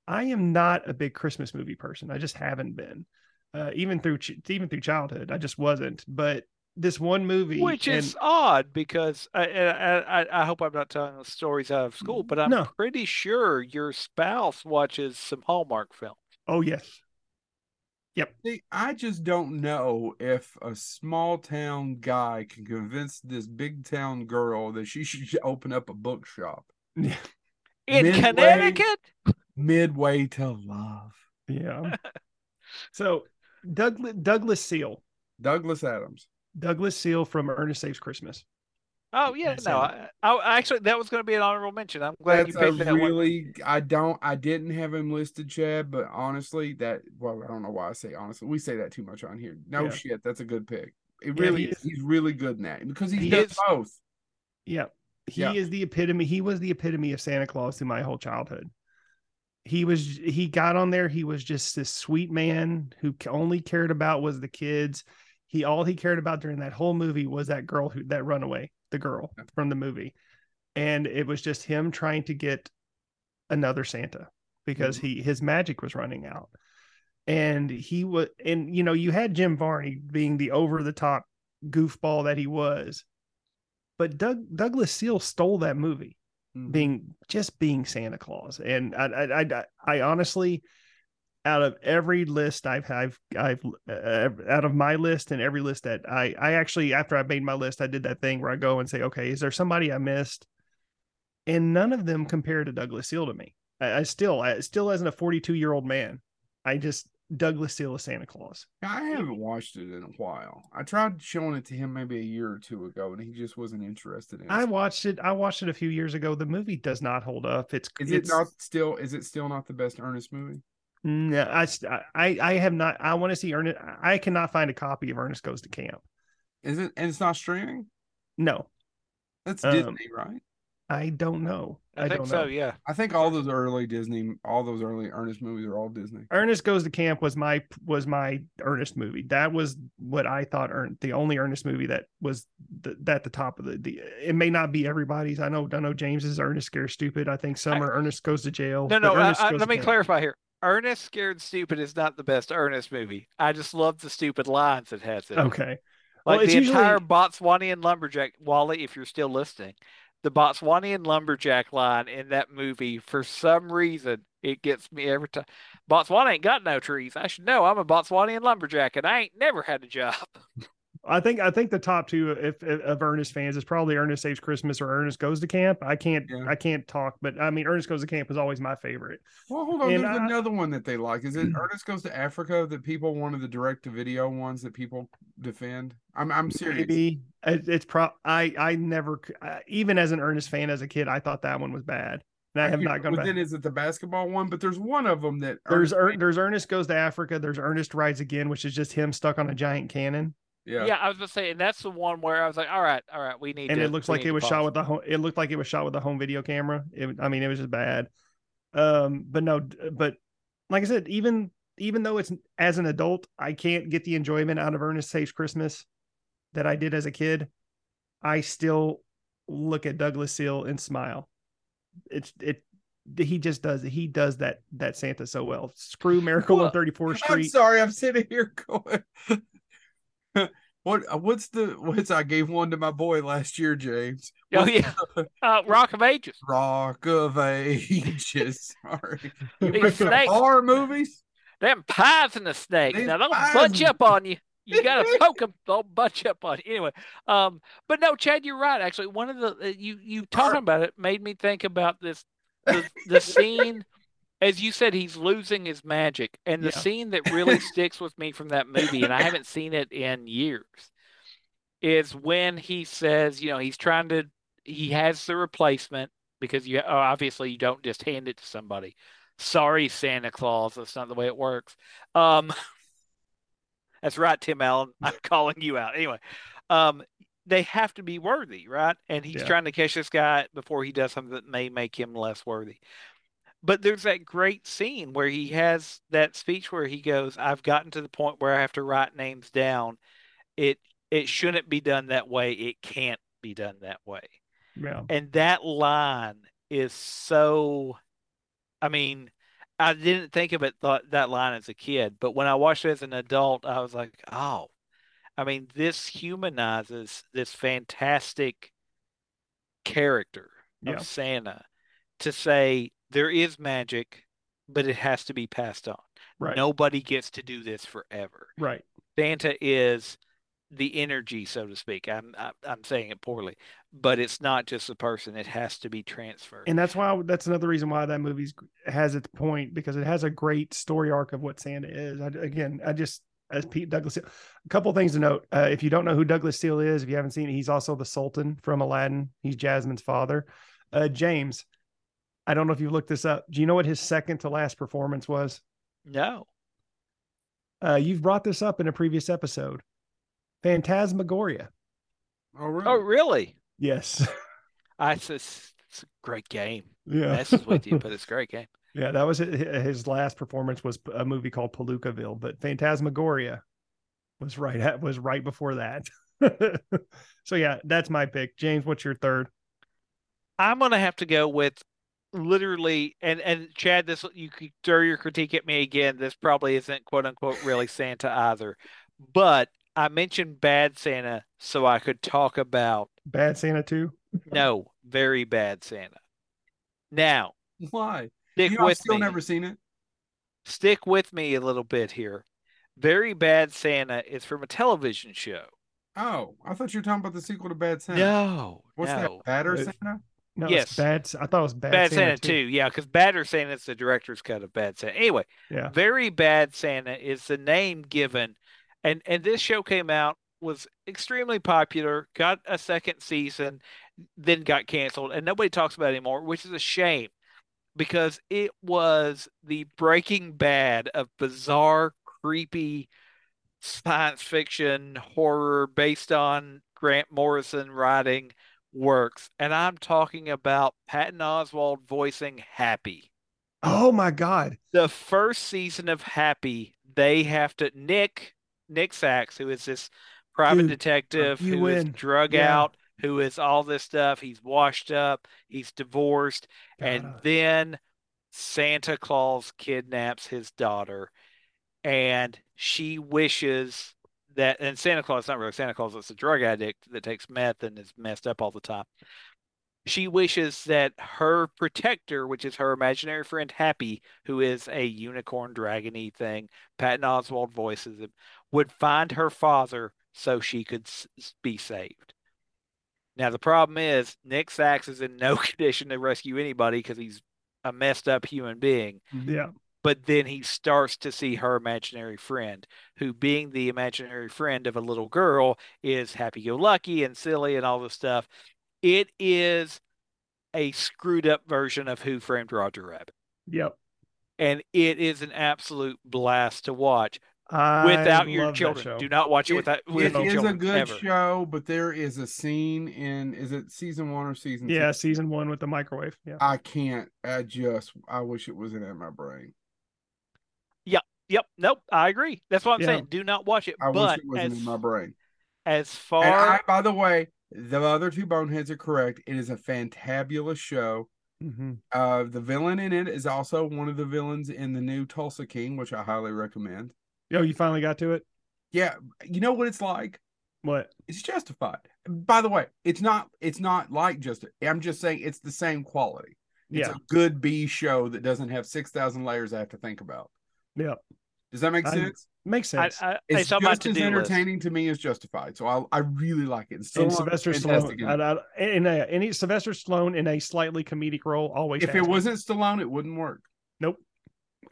I am not a big Christmas movie person. I just haven't been, even through childhood. I just wasn't. But this one movie, is odd because I hope I'm not telling stories out of school, but I'm pretty sure your spouse watches some Hallmark films. Oh, yes. Yep. See, I just don't know if a small town guy can convince this big town girl that she should open up a bookshop. In Connecticut? Midway to Love. Yeah. So Douglas Seale. Douglas Adams. Douglas Seale from Ernest Saves Christmas. Oh yeah, no, I actually that was going to be an honorable mention. I'm glad you picked that really, one. I didn't have him listed, Chad, but honestly, I don't know why I say honestly. We say that too much on here. No shit, that's a good pick. It really is. He's really good in that because he does both. Yeah, he is the epitome. He was the epitome of Santa Claus in my whole childhood. He got on there. He was just this sweet man who only cared about was the kids. All he cared about during that whole movie was that girl that runaway. The girl from the movie, and it was just him trying to get another Santa because his magic was running out, and you had Jim Varney being the over the top goofball that he was, but Douglas Seale stole that movie, being Santa Claus, and I honestly, out of every list out of my list and every list that I actually, after I made my list, I did that thing where I go and say, okay, is there somebody I missed? And none of them compare to Douglas Seale to me. I still as a 42-year-old man, Douglas Seale is Santa Claus. I haven't watched it in a while. I tried showing it to him maybe a year or two ago, and he just wasn't interested in it. I watched it a few years ago. The movie does not hold up. Is it still not the best Ernest movie? No, I have not. I want to see Ernest. I cannot find a copy of Ernest Goes to Camp. Is it? And it's not streaming? No, that's Disney, right? I don't know. I think so. Yeah, I think all those early Ernest movies are all Disney. Ernest Goes to Camp was my Ernest movie. That was what I thought. The only Ernest movie that was at the top of the. It may not be everybody's. I know James's Ernest Scared Stupid. I think some are Ernest Goes to Jail. No. Let me clarify here. Ernest Scared Stupid is not the best Ernest movie. I just love the stupid lines it has in it. Okay. Like the entire Botswanian lumberjack, Wally, if you're still listening, the Botswanian lumberjack line in that movie, for some reason, it gets me every time. Botswana ain't got no trees. I should know. I'm a Botswanian lumberjack, and I ain't never had a job. I think the top two of Ernest fans is probably Ernest Saves Christmas or Ernest Goes to Camp. I can't talk, but I mean, Ernest Goes to Camp is always my favorite. Well, hold on, there's another one that they like. Is it Ernest Goes to Africa that people, one of the direct-to-video ones that people defend? I'm serious. Maybe it's even as an Ernest fan as a kid, I thought that one was bad. And I have not gone back. Then is it the basketball one? But there's one of them that there's Ernest Goes to Africa. There's Ernest Rides Again, which is just him stuck on a giant cannon. Yeah, I was gonna say, and that's the one where I was like, all right, we need. And it looks like it was shot with the home. It looked like it was shot with a home video camera. It was just bad. But like I said, even though it's as an adult, I can't get the enjoyment out of Ernest Saves Christmas that I did as a kid. I still look at Douglas Seale and smile. He just does. He does that Santa so well. Screw Miracle on 34th Street. I'm sorry, I'm sitting here going. What's I gave one to my boy last year, James? Rock of Ages. Rock of Ages. Sorry. Horror movies. Them pies and the snakes. Now don't bunch up on you. You gotta poke them. Don't bunch up on you. Anyway, but no, Chad, you're right. Actually, one of the you talking about it made me think about this the scene. As you said, he's losing his magic. And the scene that really sticks with me from that movie, and I haven't seen it in years, is when he says, he's trying to, he has the replacement because obviously you don't just hand it to somebody. Sorry, Santa Claus. That's not the way it works. That's right, Tim Allen. I'm calling you out. Anyway, they have to be worthy, right? And he's trying to catch this guy before he does something that may make him less worthy. But there's that great scene where he has that speech where he goes, I've gotten to the point where I have to write names down. It shouldn't be done that way. It can't be done that way. Yeah. And that line is so, I mean, I didn't think of it that line as a kid, but when I watched it as an adult, I was like, oh, I mean, this humanizes this fantastic character of Santa to say, there is magic, but it has to be passed on. Right. Nobody gets to do this forever. Right. Santa is the energy, so to speak. I'm saying it poorly, but it's not just the person. It has to be transferred. And that's why that's another reason why that movie has its point, because it has a great story arc of what Santa is. I, again, I just as Pete Douglas. A couple things to note. If you don't know who Douglas Seale is, if you haven't seen it, he's also the Sultan from Aladdin. He's Jasmine's father. James, I don't know if you've looked this up. Do you know what his second to last performance was? No. You've brought this up in a previous episode. Phantasmagoria. Oh, really? Oh, really? Yes. It's a great game. Yeah. It messes with you, but it's a great game. Yeah, that was his last performance, was a movie called Palookaville, but Phantasmagoria was right before that. So yeah, that's my pick. James, what's your third? I'm going to have to go with literally, and Chad, this, you could throw your critique at me again. This probably isn't quote unquote really Santa either, but I mentioned Bad Santa so I could talk about Bad Santa 2? No, Very Bad Santa. Now, why? Never seen it. Stick with me a little bit here. Very Bad Santa is from a television show. Oh, I thought you were talking about the sequel to Bad Santa. No, that? Badder Santa? No, yes, I thought it was Bad Santa too. Yeah, because Badder Santa is the director's cut of Bad Santa. Anyway, yeah. Very Bad Santa is the name given, and this show came out, was extremely popular, got a second season, then got canceled, and nobody talks about it anymore, which is a shame. Because it was the Breaking Bad of bizarre, creepy science fiction horror based on Grant Morrison writing works. And I'm talking about Patton Oswald voicing Happy. Oh, my God. The first season of Happy, they have to... Nick Sachs, who is this private detective who is drug out, who is all this stuff. He's washed up. He's divorced. And then Santa Claus kidnaps his daughter. And she wishes that... And Santa Claus, not really Santa Claus, it's a drug addict that takes meth and is messed up all the time. She wishes that her protector, which is her imaginary friend Happy, who is a unicorn dragon-y thing, Patton Oswald voices him, would find her father so she could be saved. Now, the problem is Nick Sachs is in no condition to rescue anybody because he's a messed up human being. Yeah. But then he starts to see her imaginary friend, who, being the imaginary friend of a little girl, is happy-go-lucky and silly and all this stuff. It is a screwed-up version of Who Framed Roger Rabbit. Yep. And it is an absolute blast to watch. Without your children. Do not watch it with your children. It is a good show, but there is a scene in, is it season one or season two? Yeah, season one with the microwave. Yeah. I can't. I wish it wasn't in my brain. Yeah. Yep. Nope. I agree. That's what I'm saying. Do not watch it. I wish it wasn't in my brain. As far... And by the way, the other two boneheads are correct. It is a fantabulous show. Mm-hmm. The villain in it is also one of the villains in the new Tulsa King, which I highly recommend. Yo, you finally got to it? Yeah. You know what it's like? What? It's Justified. By the way, it's not like Justified. I'm just saying it's the same quality. It's a good B show that doesn't have 6,000 layers I have to think about. Yeah. Does that make sense? Makes sense. It's just as entertaining to me as Justified. So I really like it. And Sylvester Stallone. Any Sylvester Stallone in a slightly comedic role always. If it wasn't Stallone, it wouldn't work. Nope.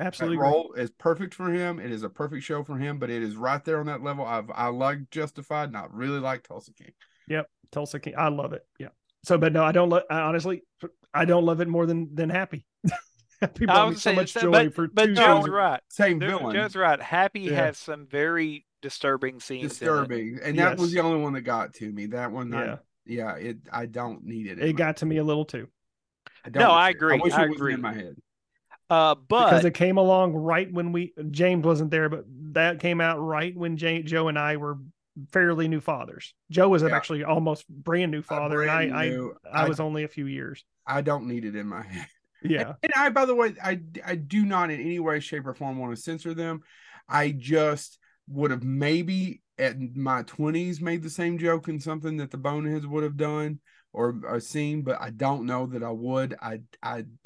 Absolutely, that role is perfect for him. It is a perfect show for him, but it is right there on that level. I like Justified, and I really like Tulsa King. Yep, Tulsa King, I love it. Yeah. So, but no, I honestly don't love it more than Happy. Happy brought me so much joy but Joe's right. Same villain. Joe's right. Happy has some very disturbing scenes. Disturbing, and that was the only one that got to me. That one, I don't need it. It got to me a little too. I agree. I wish it wasn't in my head. But because it came along right when James wasn't there, but that came out right when Joe and I were fairly new fathers. Joe was actually almost brand new father, and I was only a few years. I don't need it in my head. Yeah, and I, by the way, I do not in any way, shape, or form want to censor them. I just would have maybe at my 20s made the same joke in something that the Boneheads would have done. Or seen, but I don't know that I would. I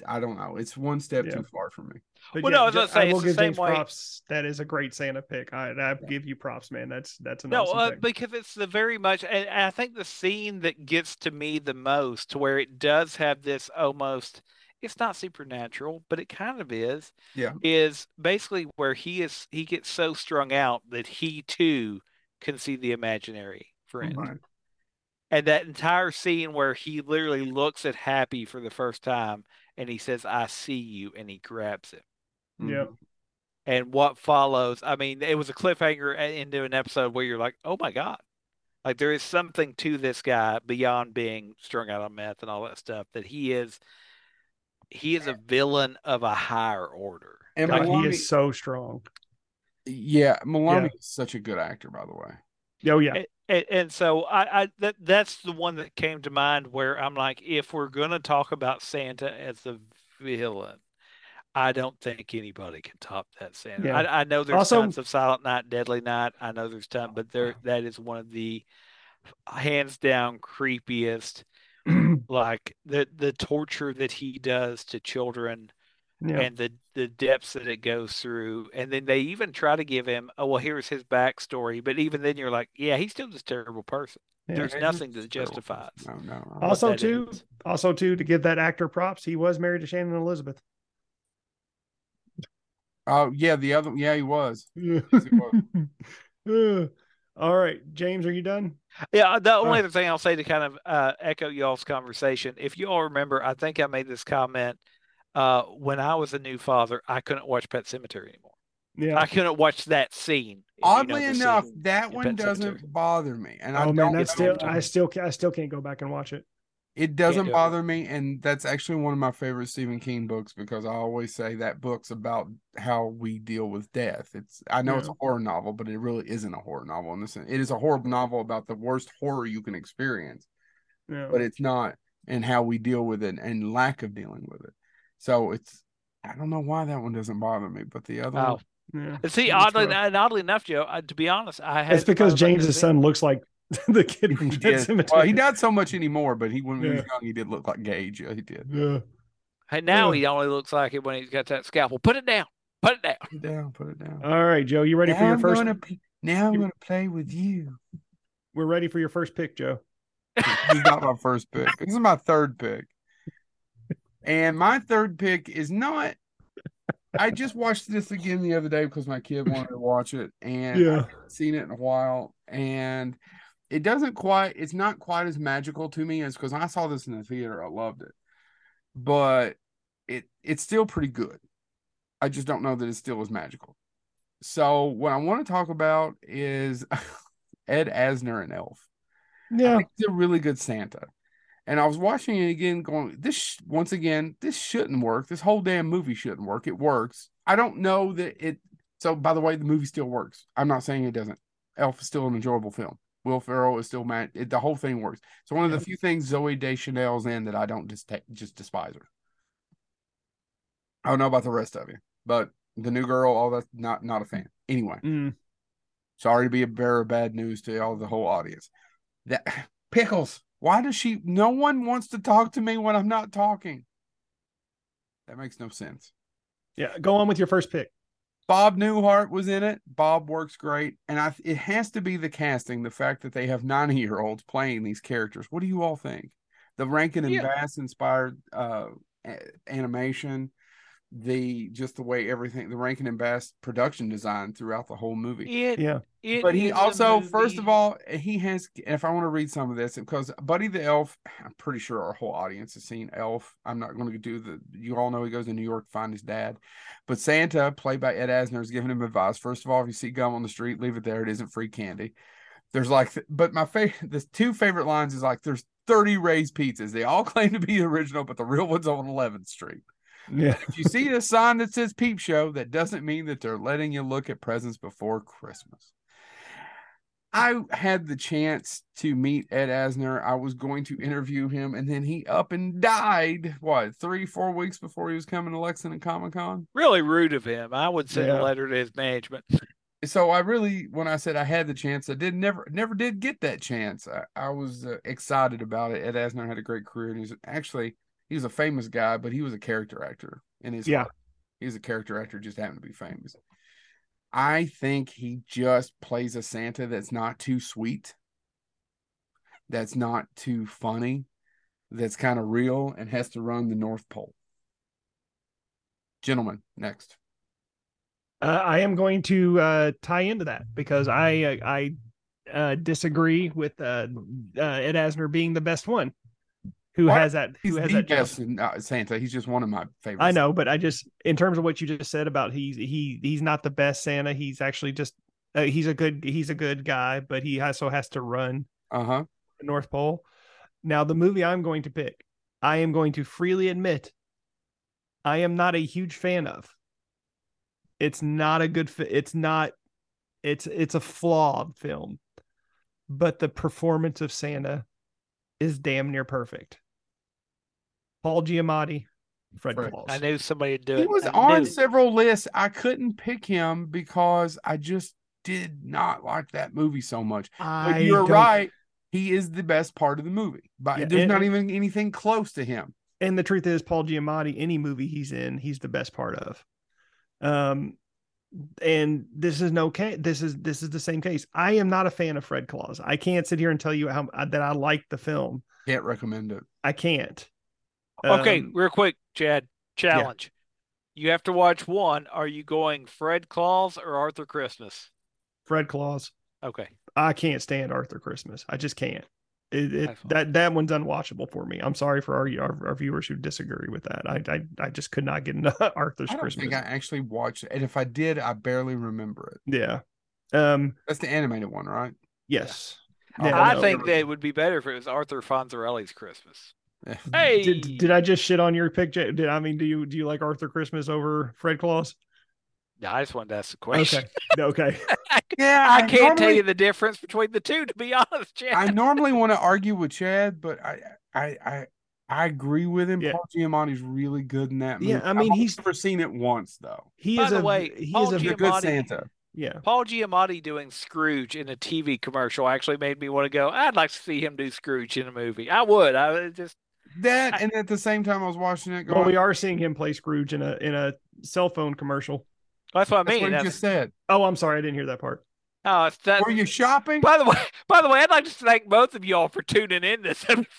don't know. It's one step too far for me. But well, I will give James props. That is a great Santa pick. I give you props, man. That's an awesome thing. Because it's the very much, and I think the scene that gets to me the most, where it does have this almost it's not supernatural, but it kind of is. Yeah. Is basically where he gets so strung out that he too can see the imaginary friend. Oh, and that entire scene where he literally looks at Happy for the first time and he says, "I see you," and he grabs it. Yeah. And what follows, I mean, it was a cliffhanger into an episode where you're like, oh my God. Like, there is something to this guy beyond being strung out on meth and all that stuff, that he is a villain of a higher order. And like, Malami, he is so strong. Yeah, Malami is such a good actor, by the way. Oh, yeah. And so that's the one that came to mind where I'm like, if we're going to talk about Santa as a villain, I don't think anybody can top that Santa. Yeah. I know there's tons of Silent Night, Deadly Night. I know there's tons, but that is one of the hands down creepiest. Like the torture that he does to children, and the depths that it goes through. And then they even try to give him, oh, well, here's his backstory. But even then you're like, yeah, he's still this terrible person. Yeah, there's nothing that justifies. No. Also, to give that actor props, he was married to Shannon Elizabeth. Oh yeah, he was. Yes, he was. All right, James, are you done? Yeah, the only other thing I'll say to kind of echo y'all's conversation, if you all remember, I think I made this comment when I was a new father, I couldn't watch Pet Sematary anymore. Yeah, I couldn't watch that scene. Oddly enough, that one doesn't bother me, and I still can't go back and watch it. It doesn't bother me, and that's actually one of my favorite Stephen King books, because I always say that book's about how we deal with death. It's a horror novel, but it really isn't a horror novel in this sense. It is a horror novel about the worst horror you can experience, but it's not, and how we deal with it and lack of dealing with it. So it's, I don't know why that one doesn't bother me, but the other one. Yeah. See, oddly enough, Joe, to be honest, it's because James's son looks like the kid from Pet Sematary. Well, he not so much anymore, but when he was young, he did look like Gage. Yeah, he did. Yeah. And now he only looks like it when he's got that scalpel. Put it down. Put it down. Put it down. Put it down. All right, Joe, you ready for your first? Now I'm gonna play with you. We're ready for your first pick, Joe. This not my first pick. This is my third pick, and my third pick is not. I just watched this again the other day because my kid wanted to watch it, and I haven't seen it in a while, and. It doesn't quite, it's not quite as magical to me as, because I saw this in the theater. I loved it, but it's still pretty good. I just don't know that it's still as magical. So what I want to talk about is Ed Asner and Elf. Yeah. It's a really good Santa. And I was watching it again going, this shouldn't work. This whole damn movie shouldn't work. It works. I don't know that it. So by the way, the movie still works. I'm not saying it doesn't. Elf is still an enjoyable film. Will Ferrell is still mad. The whole thing works. It's one of the few things Zooey Deschanel's in that I don't just despise her. I don't know about the rest of you, but the new girl, all that's not a fan. Anyway, sorry to be a bearer of bad news to all the whole audience. That Pickles. Why does she? No one wants to talk to me when I'm not talking. That makes no sense. Yeah, go on with your first pick. Bob Newhart was in it. Bob works great. And it has to be the casting, the fact that they have 90-year-olds playing these characters. What do you all think? The Rankin and Bass-inspired animation, the way everything, the Rankin and Bass production design throughout the whole movie. But he also, first of all, he has, if I want to read some of this, because Buddy the Elf, I'm pretty sure our whole audience has seen Elf. I'm not going to you all know he goes to New York to find his dad. But Santa, played by Ed Asner, is giving him advice. First of all, if you see gum on the street, leave it there. It isn't free candy. There's but my favorite, the two favorite lines is like, there's 30 Ray's pizzas. They all claim to be original, but the real one's on 11th Street. Yeah. If you see a sign that says Peep Show, that doesn't mean that they're letting you look at presents before Christmas. I had the chance to meet Ed Asner. I was going to interview him, and then he up and died, 3-4 weeks before he was coming to Lexington Comic-Con? Really rude of him. I would send a letter to his management. So I really, when I said I had the chance, I did never did get that chance. I was excited about it. Ed Asner had a great career, and he was a famous guy, but he was a character actor in his heart. He was a character actor, just happened to be famous. I think he just plays a Santa that's not too sweet, that's not too funny, that's kind of real, and has to run the North Pole. Gentlemen, next. I am going to tie into that because I disagree with Ed Asner being the best one. He's Santa. He's just one of my favorites. I know, but I just, in terms of what you just said about he's not the best Santa. He's actually just he's a good guy, but he also has to run the North Pole. Now, the movie I'm going to pick, I am going to freely admit, I am not a huge fan of. It's not a good fit. It's a flawed film, but the performance of Santa is damn near perfect. Paul Giamatti, Fred Claus. I knew somebody would do it. He was on several lists. I couldn't pick him because I just did not like that movie so much. But you're right. He is the best part of the movie. But yeah, there's not even anything close to him. And the truth is, Paul Giamatti, any movie he's in, he's the best part of. And this is no case. This is the same case. I am not a fan of Fred Claus. I can't sit here and tell you that I like the film. Can't recommend it. I can't. Okay, real quick, Chad. Challenge. Yeah. You have to watch one. Are you going Fred Claus or Arthur Christmas? Fred Claus. Okay. I can't stand Arthur Christmas. I just can't. That one's unwatchable for me. I'm sorry for our viewers who disagree with that. I just could not get into Arthur's Christmas. I don't think I actually watched it, and if I did, I barely remember it. Yeah, that's the animated one, right? Yes. Yeah. I think that it would be better if it was Arthur Fonzarelli's Christmas. Hey, did I just shit on your pick? Did I mean? Do you like Arthur Christmas over Fred Claus? No, I just wanted to ask the question. Okay. Yeah, I can't tell you the difference between the two, to be honest, Chad. I normally want to argue with Chad, but I agree with him. Yeah. Paul Giamatti's really good in that movie. Yeah, I mean, he's never seen it once though. By the way, he is a good Santa. Yeah, Paul Giamatti doing Scrooge in a TV commercial actually made me want to go, I'd like to see him do Scrooge in a movie. I would. And at the same time I was watching it. We are seeing him play Scrooge in a cell phone commercial. That's what I mean. That's what you just said. Oh, I'm sorry. I didn't hear that part. Oh, were you shopping? By the way, I'd like to thank both of y'all for tuning in this episode.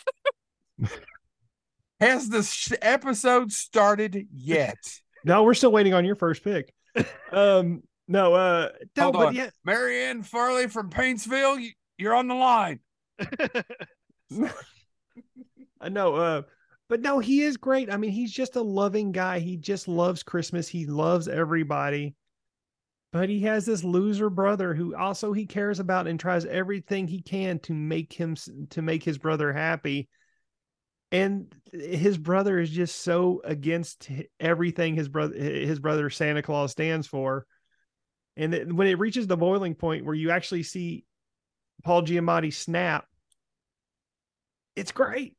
Has this episode started yet? No, we're still waiting on your first pick. Hold on. Yeah. Marianne Farley from Paintsville, you're on the line. But no, he is great. I mean, he's just a loving guy. He just loves Christmas. He loves everybody. But he has this loser brother who also he cares about and tries everything he can to make his brother happy. And his brother is just so against everything his brother Santa Claus stands for. And when it reaches the boiling point where you actually see Paul Giamatti snap, it's great.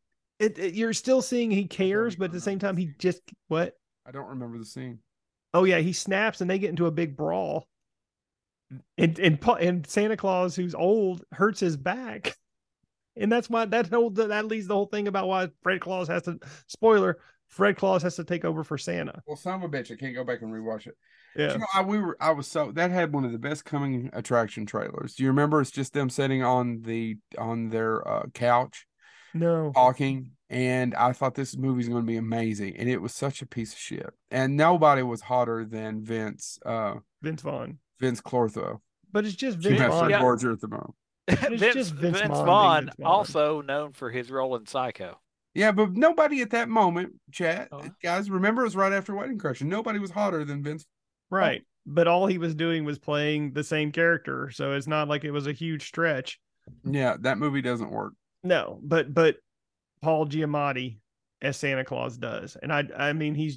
You're still seeing he cares, but at the same time, he just what? I don't remember the scene. Oh yeah, he snaps and they get into a big brawl, and Santa Claus, who's old, hurts his back, and that's why that leads the whole thing about why Fred Claus has to spoiler Fred Claus has to take over for Santa. Well, son of a bitch, I can't go back and rewatch it. Yeah, you know, that had one of the best coming attraction trailers. Do you remember? It's just them sitting on their couch. No talking, and I thought this movie's going to be amazing, and it was such a piece of shit. And nobody was hotter than Vince Clortho. But it's just Vince Vaughn. At the moment. Vince Vaughn, also known for his role in Psycho. Yeah, but nobody at that moment, Chad, guys, remember it was right after Wedding Crashers. Nobody was hotter than Vince. Right, but all he was doing was playing the same character, so it's not like it was a huge stretch. Yeah, that movie doesn't work. No, but Paul Giamatti as Santa Claus does. And I mean, he's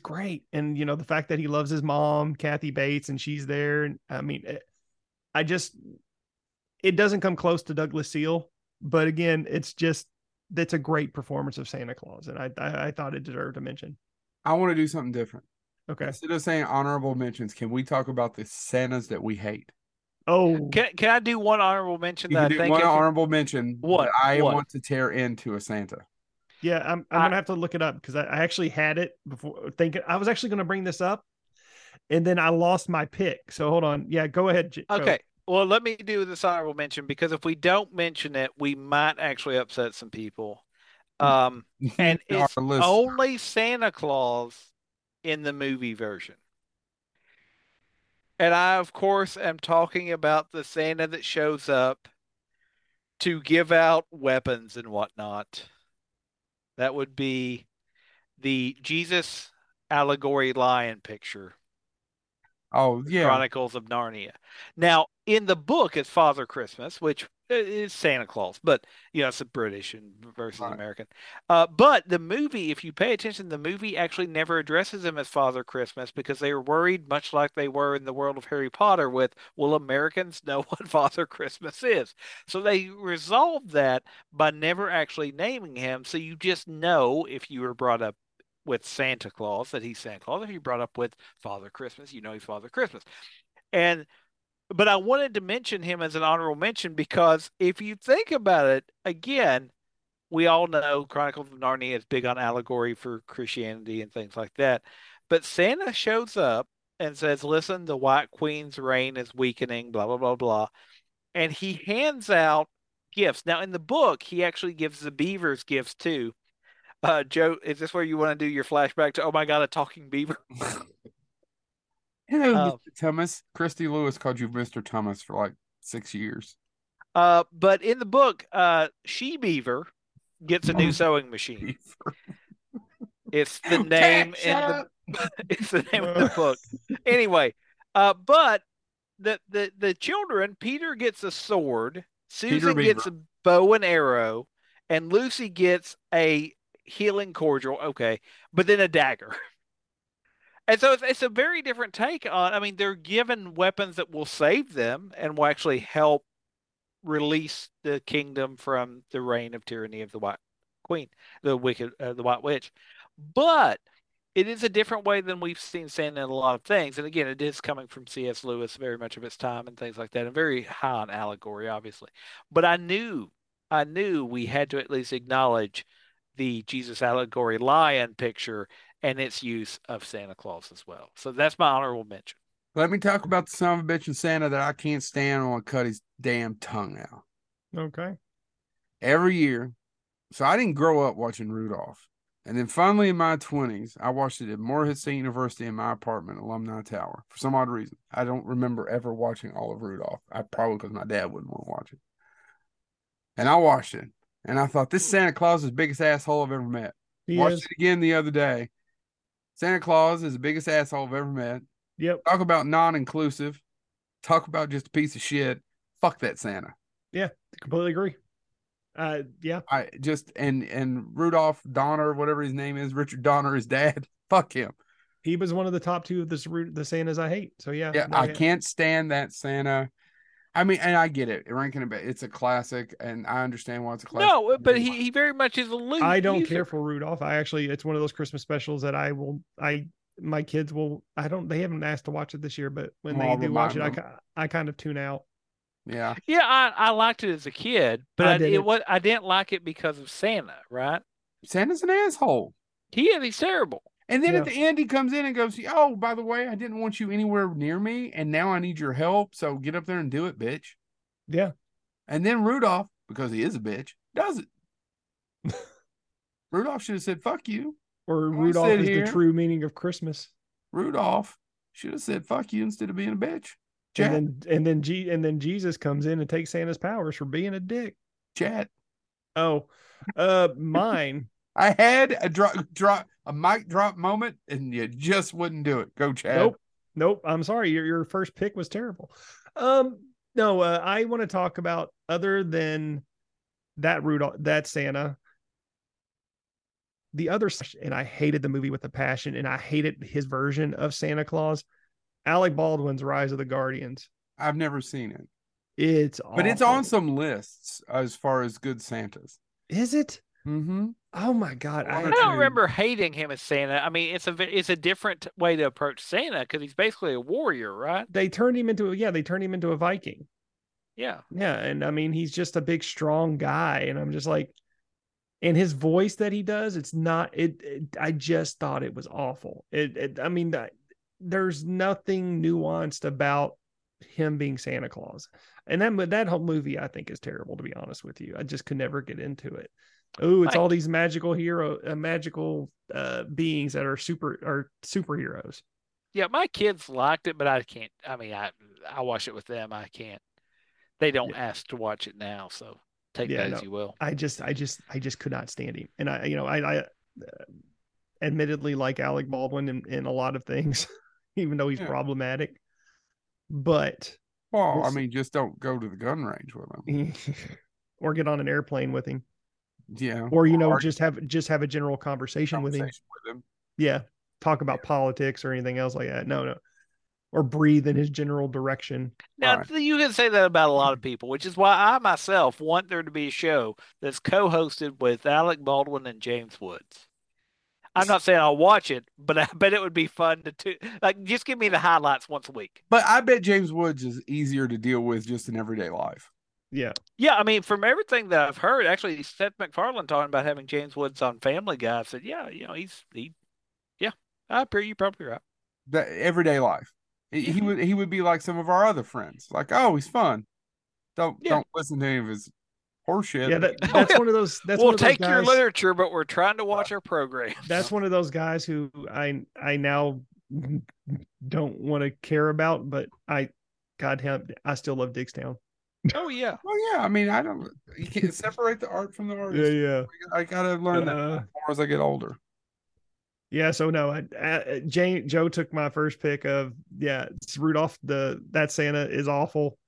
great. And, you know, the fact that he loves his mom, Kathy Bates, and she's there. And I mean, it doesn't come close to Douglas Seale. But again, that's a great performance of Santa Claus. And I thought it deserved a mention. I want to do something different. Okay. Instead of saying honorable mentions, can we talk about the Santas that we hate? Oh, can I do one honorable mention? I want to tear into a Santa. Yeah, I'm gonna have to look it up because I actually had it before thinking I was actually gonna bring this up, and then I lost my pick. So hold on. Yeah, go ahead. Okay. Well, let me do this honorable mention because if we don't mention it, we might actually upset some people. And it's only Santa Claus in the movie version. And I, of course, am talking about the Santa that shows up to give out weapons and whatnot. That would be the Jesus allegory lion picture. Oh, yeah. Chronicles of Narnia. Now, in the book, it's Father Christmas, which is Santa Claus. But, you know, it's a British versus American. But the movie, if you pay attention, the movie actually never addresses him as Father Christmas because they were worried, much like they were in the world of Harry Potter, with, will Americans know what Father Christmas is? So they resolved that by never actually naming him. So you just know, if you were brought up with Santa Claus, that he's Santa Claus. If you brought up with Father Christmas, you know he's Father Christmas. And but I wanted to mention him as an honorable mention because if you think about it, again, we all know Chronicles of Narnia is big on allegory for Christianity and things like that. But Santa shows up and says, listen, the White Queen's reign is weakening, blah, blah, blah, blah. And he hands out gifts. Now, in the book, he actually gives the beavers gifts too. Joe, is this where you want to do your flashback to, oh my God, a talking beaver? Hello, Mr. Thomas. Christy Lewis called you Mr. Thomas for like 6 years. But in the book, She Beaver gets a new sewing machine. It's the name it's the name of the book. Anyway, but the children, Peter gets a sword, Susan gets a bow and arrow, and Lucy gets a healing cordial, okay, but then a dagger. And so it's a very different take on, I mean, they're given weapons that will save them and will actually help release the kingdom from the reign of tyranny of the White Queen, the White Witch. But it is a different way than we've seen Santa in a lot of things. And again, it is coming from C.S. Lewis very much of its time and things like that, and very high on allegory, obviously. But I knew we had to at least acknowledge the Jesus allegory lion picture and its use of Santa Claus as well. So that's my honorable mention. Let me talk about the son of a bitch and Santa that I can't stand. I want to cut his damn tongue out. Okay. Every year. So I didn't grow up watching Rudolph. And then finally in my 20s, I watched it at Morehead State University in my apartment, Alumni Tower. For some odd reason, I don't remember ever watching all of Rudolph. I probably because my dad wouldn't want to watch it. And I watched it. And I thought, this Santa Claus is the biggest asshole I've ever met. Watched it again the other day. Santa Claus is the biggest asshole I've ever met. Yep. Talk about non-inclusive. Talk about just a piece of shit. Fuck that Santa. Yeah, completely agree. Yeah. I just and Rudolph Donner, whatever his name is, Richard Donner, his dad. Fuck him. He was one of the top two of the Santas I hate. So yeah. Yeah, I can't stand that Santa. I mean, and I get it. Rankin, it's a classic, and I understand why it's a classic. No, but he very much is a loser. I don't care for Rudolph. I actually, it's one of those Christmas specials that my kids will, they haven't asked to watch it this year, but when they do watch it, I kind of tune out. Yeah. Yeah, I liked it as a kid, but I didn't like it because of Santa, right? Santa's an asshole. He is. He's terrible. And then at the end, he comes in and goes, oh, by the way, I didn't want you anywhere near me, and now I need your help, so get up there and do it, bitch. Yeah. And then Rudolph, because he is a bitch, does it. Rudolph should have said, fuck you. Or Rudolph is the true meaning of Christmas. Rudolph should have said, fuck you, instead of being a bitch. Chat. And then Jesus comes in and takes Santa's powers for being a dick. Chat. Oh, mine. I had a mic drop moment, and you just wouldn't do it. Go, Chad. Nope. I'm sorry. Your first pick was terrible. No, I want to talk about, other than that Rudolph, that Santa, the other, and I hated the movie with a passion, and I hated his version of Santa Claus, Alec Baldwin's Rise of the Guardians. I've never seen it. It's awful. But it's on some lists as far as good Santas. Is it? Mm-hmm. Oh my God! I don't remember hating him as Santa. I mean, it's a different way to approach Santa because he's basically a warrior, right? They turned him into a Viking. Yeah, and I mean, he's just a big, strong guy, and I'm just like, and his voice that he does, it's not. I just thought it was awful. I mean, there's nothing nuanced about him being Santa Claus, and that whole movie I think is terrible. To be honest with you, I just could never get into it. Oh, it's all these magical beings that are superheroes. Yeah, my kids liked it, but I can't. I mean, I watch it with them. I can't. They don't ask to watch it now, so take that as you will. I just could not stand him, and I admittedly like Alec Baldwin in a lot of things, even though he's problematic. But just don't go to the gun range with him, or get on an airplane with him. Yeah, or just have a general conversation with him. Yeah, talk about politics or anything else like that. No, or breathe in his general direction. Now you can say that about a lot of people, which is why I myself want there to be a show that's co-hosted with Alec Baldwin and James Woods. I'm not saying I'll watch it, but I bet it would be fun to like. Just give me the highlights once a week. But I bet James Woods is easier to deal with just in everyday life. Yeah. Yeah. I mean, from everything that I've heard, actually, Seth MacFarlane talking about having James Woods on Family Guy I said, I appear you're probably right. That everyday life. He would be like some of our other friends. Like, oh, he's fun. Don't listen to any of his horseshit. Yeah, that's one of those. We'll take your literature, but we're trying to watch our program. That's one of those guys who I now don't want to care about, but I still love Dickstown. Oh yeah. Well, yeah. I mean, you can't separate the art from the artist. Yeah, yeah. I gotta learn that more as I get older. Yeah. So no, Joe took my first pick of it's Rudolph. That Santa is awful.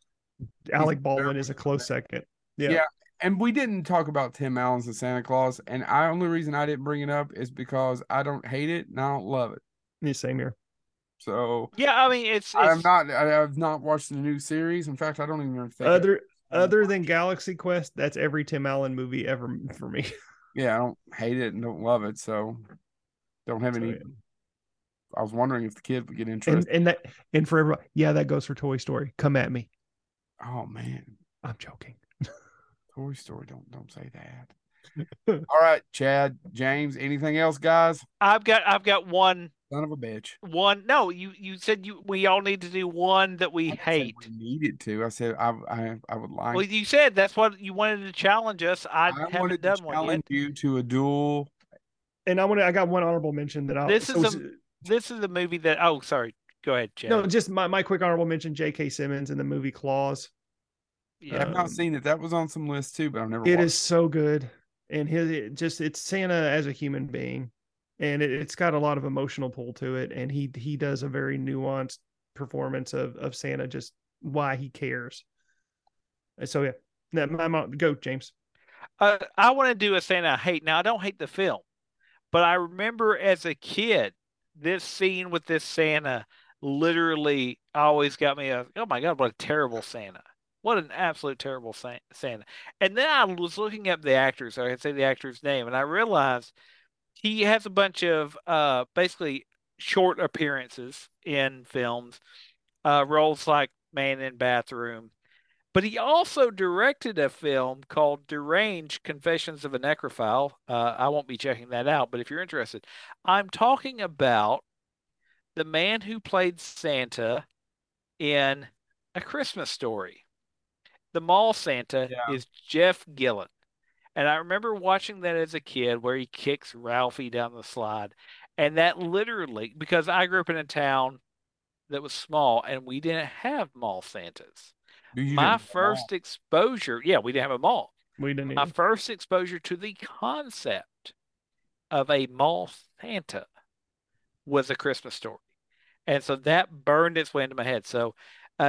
Alec Baldwin is a close second. Yeah. Yeah. And we didn't talk about Tim Allen's The Santa Claus, and the only reason I didn't bring it up is because I don't hate it and I don't love it. Yeah, same here. So yeah, I mean, I have not watched the new series. In fact, I don't even think other than Galaxy Quest, that's every Tim Allen movie ever for me. Yeah, I don't hate it and don't love it, so don't have any. I was wondering if the kid would get interested. And for everybody, that goes for Toy Story. Come at me. Oh man, I'm joking. Toy Story, don't say that. All right, Chad, James, anything else, guys? I've got one. Son of a bitch. One. No, you said we all need to do one that we hate. We needed to. I said I would like. Well, you said that's what you wanted to challenge us. I haven't done one yet. I wanted to challenge you to a duel. And I got one honorable mention that I. This is a movie that. Oh, sorry. Go ahead, Chad. No, just my quick honorable mention: J.K. Simmons in the movie Claus. Yeah, I've not seen it. That was on some list too, but I've never. It is so good, and it's Santa as a human being. And it's got a lot of emotional pull to it. And he does a very nuanced performance of Santa, just why he cares. So, yeah. No, go, James. I want to do a Santa I hate. Now, I don't hate the film, but I remember as a kid, this scene with this Santa literally always got me oh, my God, what a terrible Santa. What an absolute terrible Santa. And then I was looking up the actors. I could say the actor's name. And I realized... he has a bunch of basically short appearances in films, roles like Man in Bathroom. But he also directed a film called Deranged: Confessions of a Necrophile. I won't be checking that out, but if you're interested. I'm talking about the man who played Santa in A Christmas Story. The mall Santa is Jeff Gillen. And I remember watching that as a kid where he kicks Ralphie down the slide. And that literally, because I grew up in a town that was small and we didn't have mall Santas. My first exposure, we didn't have a mall. We didn't. My first exposure to the concept of a mall Santa was A Christmas Story. And so that burned its way into my head. So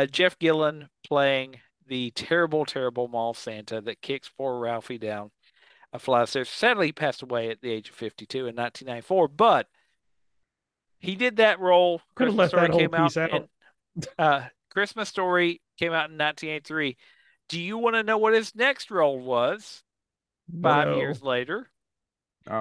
Jeff Gillen playing the terrible, terrible mall Santa that kicks poor Ralphie down a flight of stairs. Sadly, he passed away at the age of 52 in 1994, but he did that role. Could have left that whole piece out. Christmas Story came out in 1983. Do you want to know what his next role was 5 years later?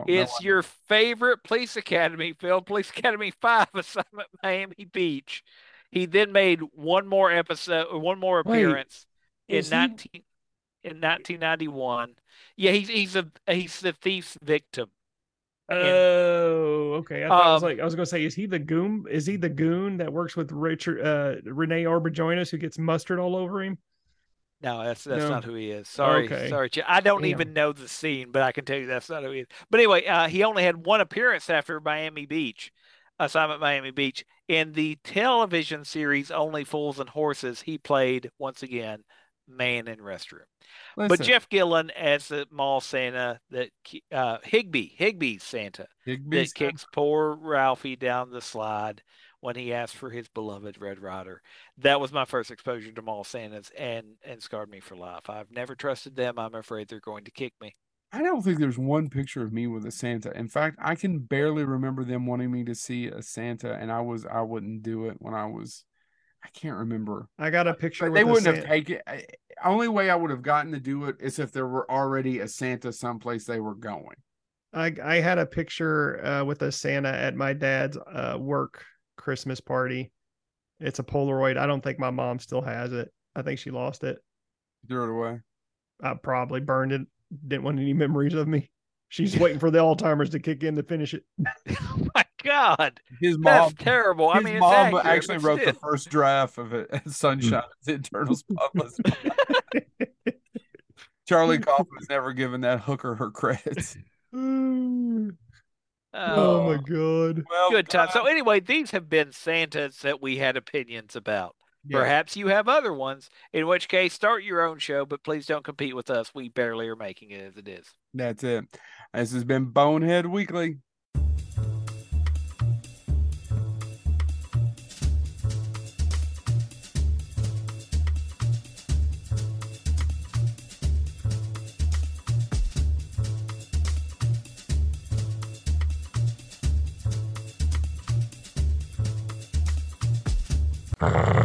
It's your favorite Police Academy film, Police Academy 5, Assignment Miami Beach. He then made one more appearance. In 1991. Yeah, he's the thief's victim. Oh, okay. I thought I was gonna say, is he the goon that works with Richard Renee Auberjonis who gets mustard all over him? No, that's no. Not who he is. Sorry. Okay. Sorry. I don't even know the scene, but I can tell you that's not who he is. But anyway, he only had one appearance after Miami Beach, Assignment Miami Beach. In the television series Only Fools and Horses, he played, once again, man in restroom. Listen. But Jeff Gillen as the mall Santa, that Higby's Santa kicks poor Ralphie down the slide when he asked for his beloved Red Ryder. That was my first exposure to mall Santas and scarred me for life. I've never trusted them. I'm afraid they're going to kick me. I don't think there's one picture of me with a Santa. In fact, I can barely remember them wanting me to see a Santa, and I wouldn't do it when I was, I can't remember. I got a picture. But they wouldn't have taken it. Only way I would have gotten to do it is if there were already a Santa someplace they were going. I had a picture with a Santa at my dad's work Christmas party. It's a Polaroid. I don't think my mom still has it. I think she lost it, threw it away. I probably burned it. Didn't want any memories of me. She's waiting for the Alzheimer's to kick in to finish it. Oh my God, his mom, that's terrible. His mom actually wrote the first draft of it at Sunshine Eternals Publishing. Charlie Kaufman's never given that hooker her credits. Oh my God. Well, good time. So anyway, these have been Santas that we had opinions about. Yeah. Perhaps you have other ones, in which case start your own show, but please don't compete with us. We barely are making it as it is. That's it. This has been Bonehead Weekly.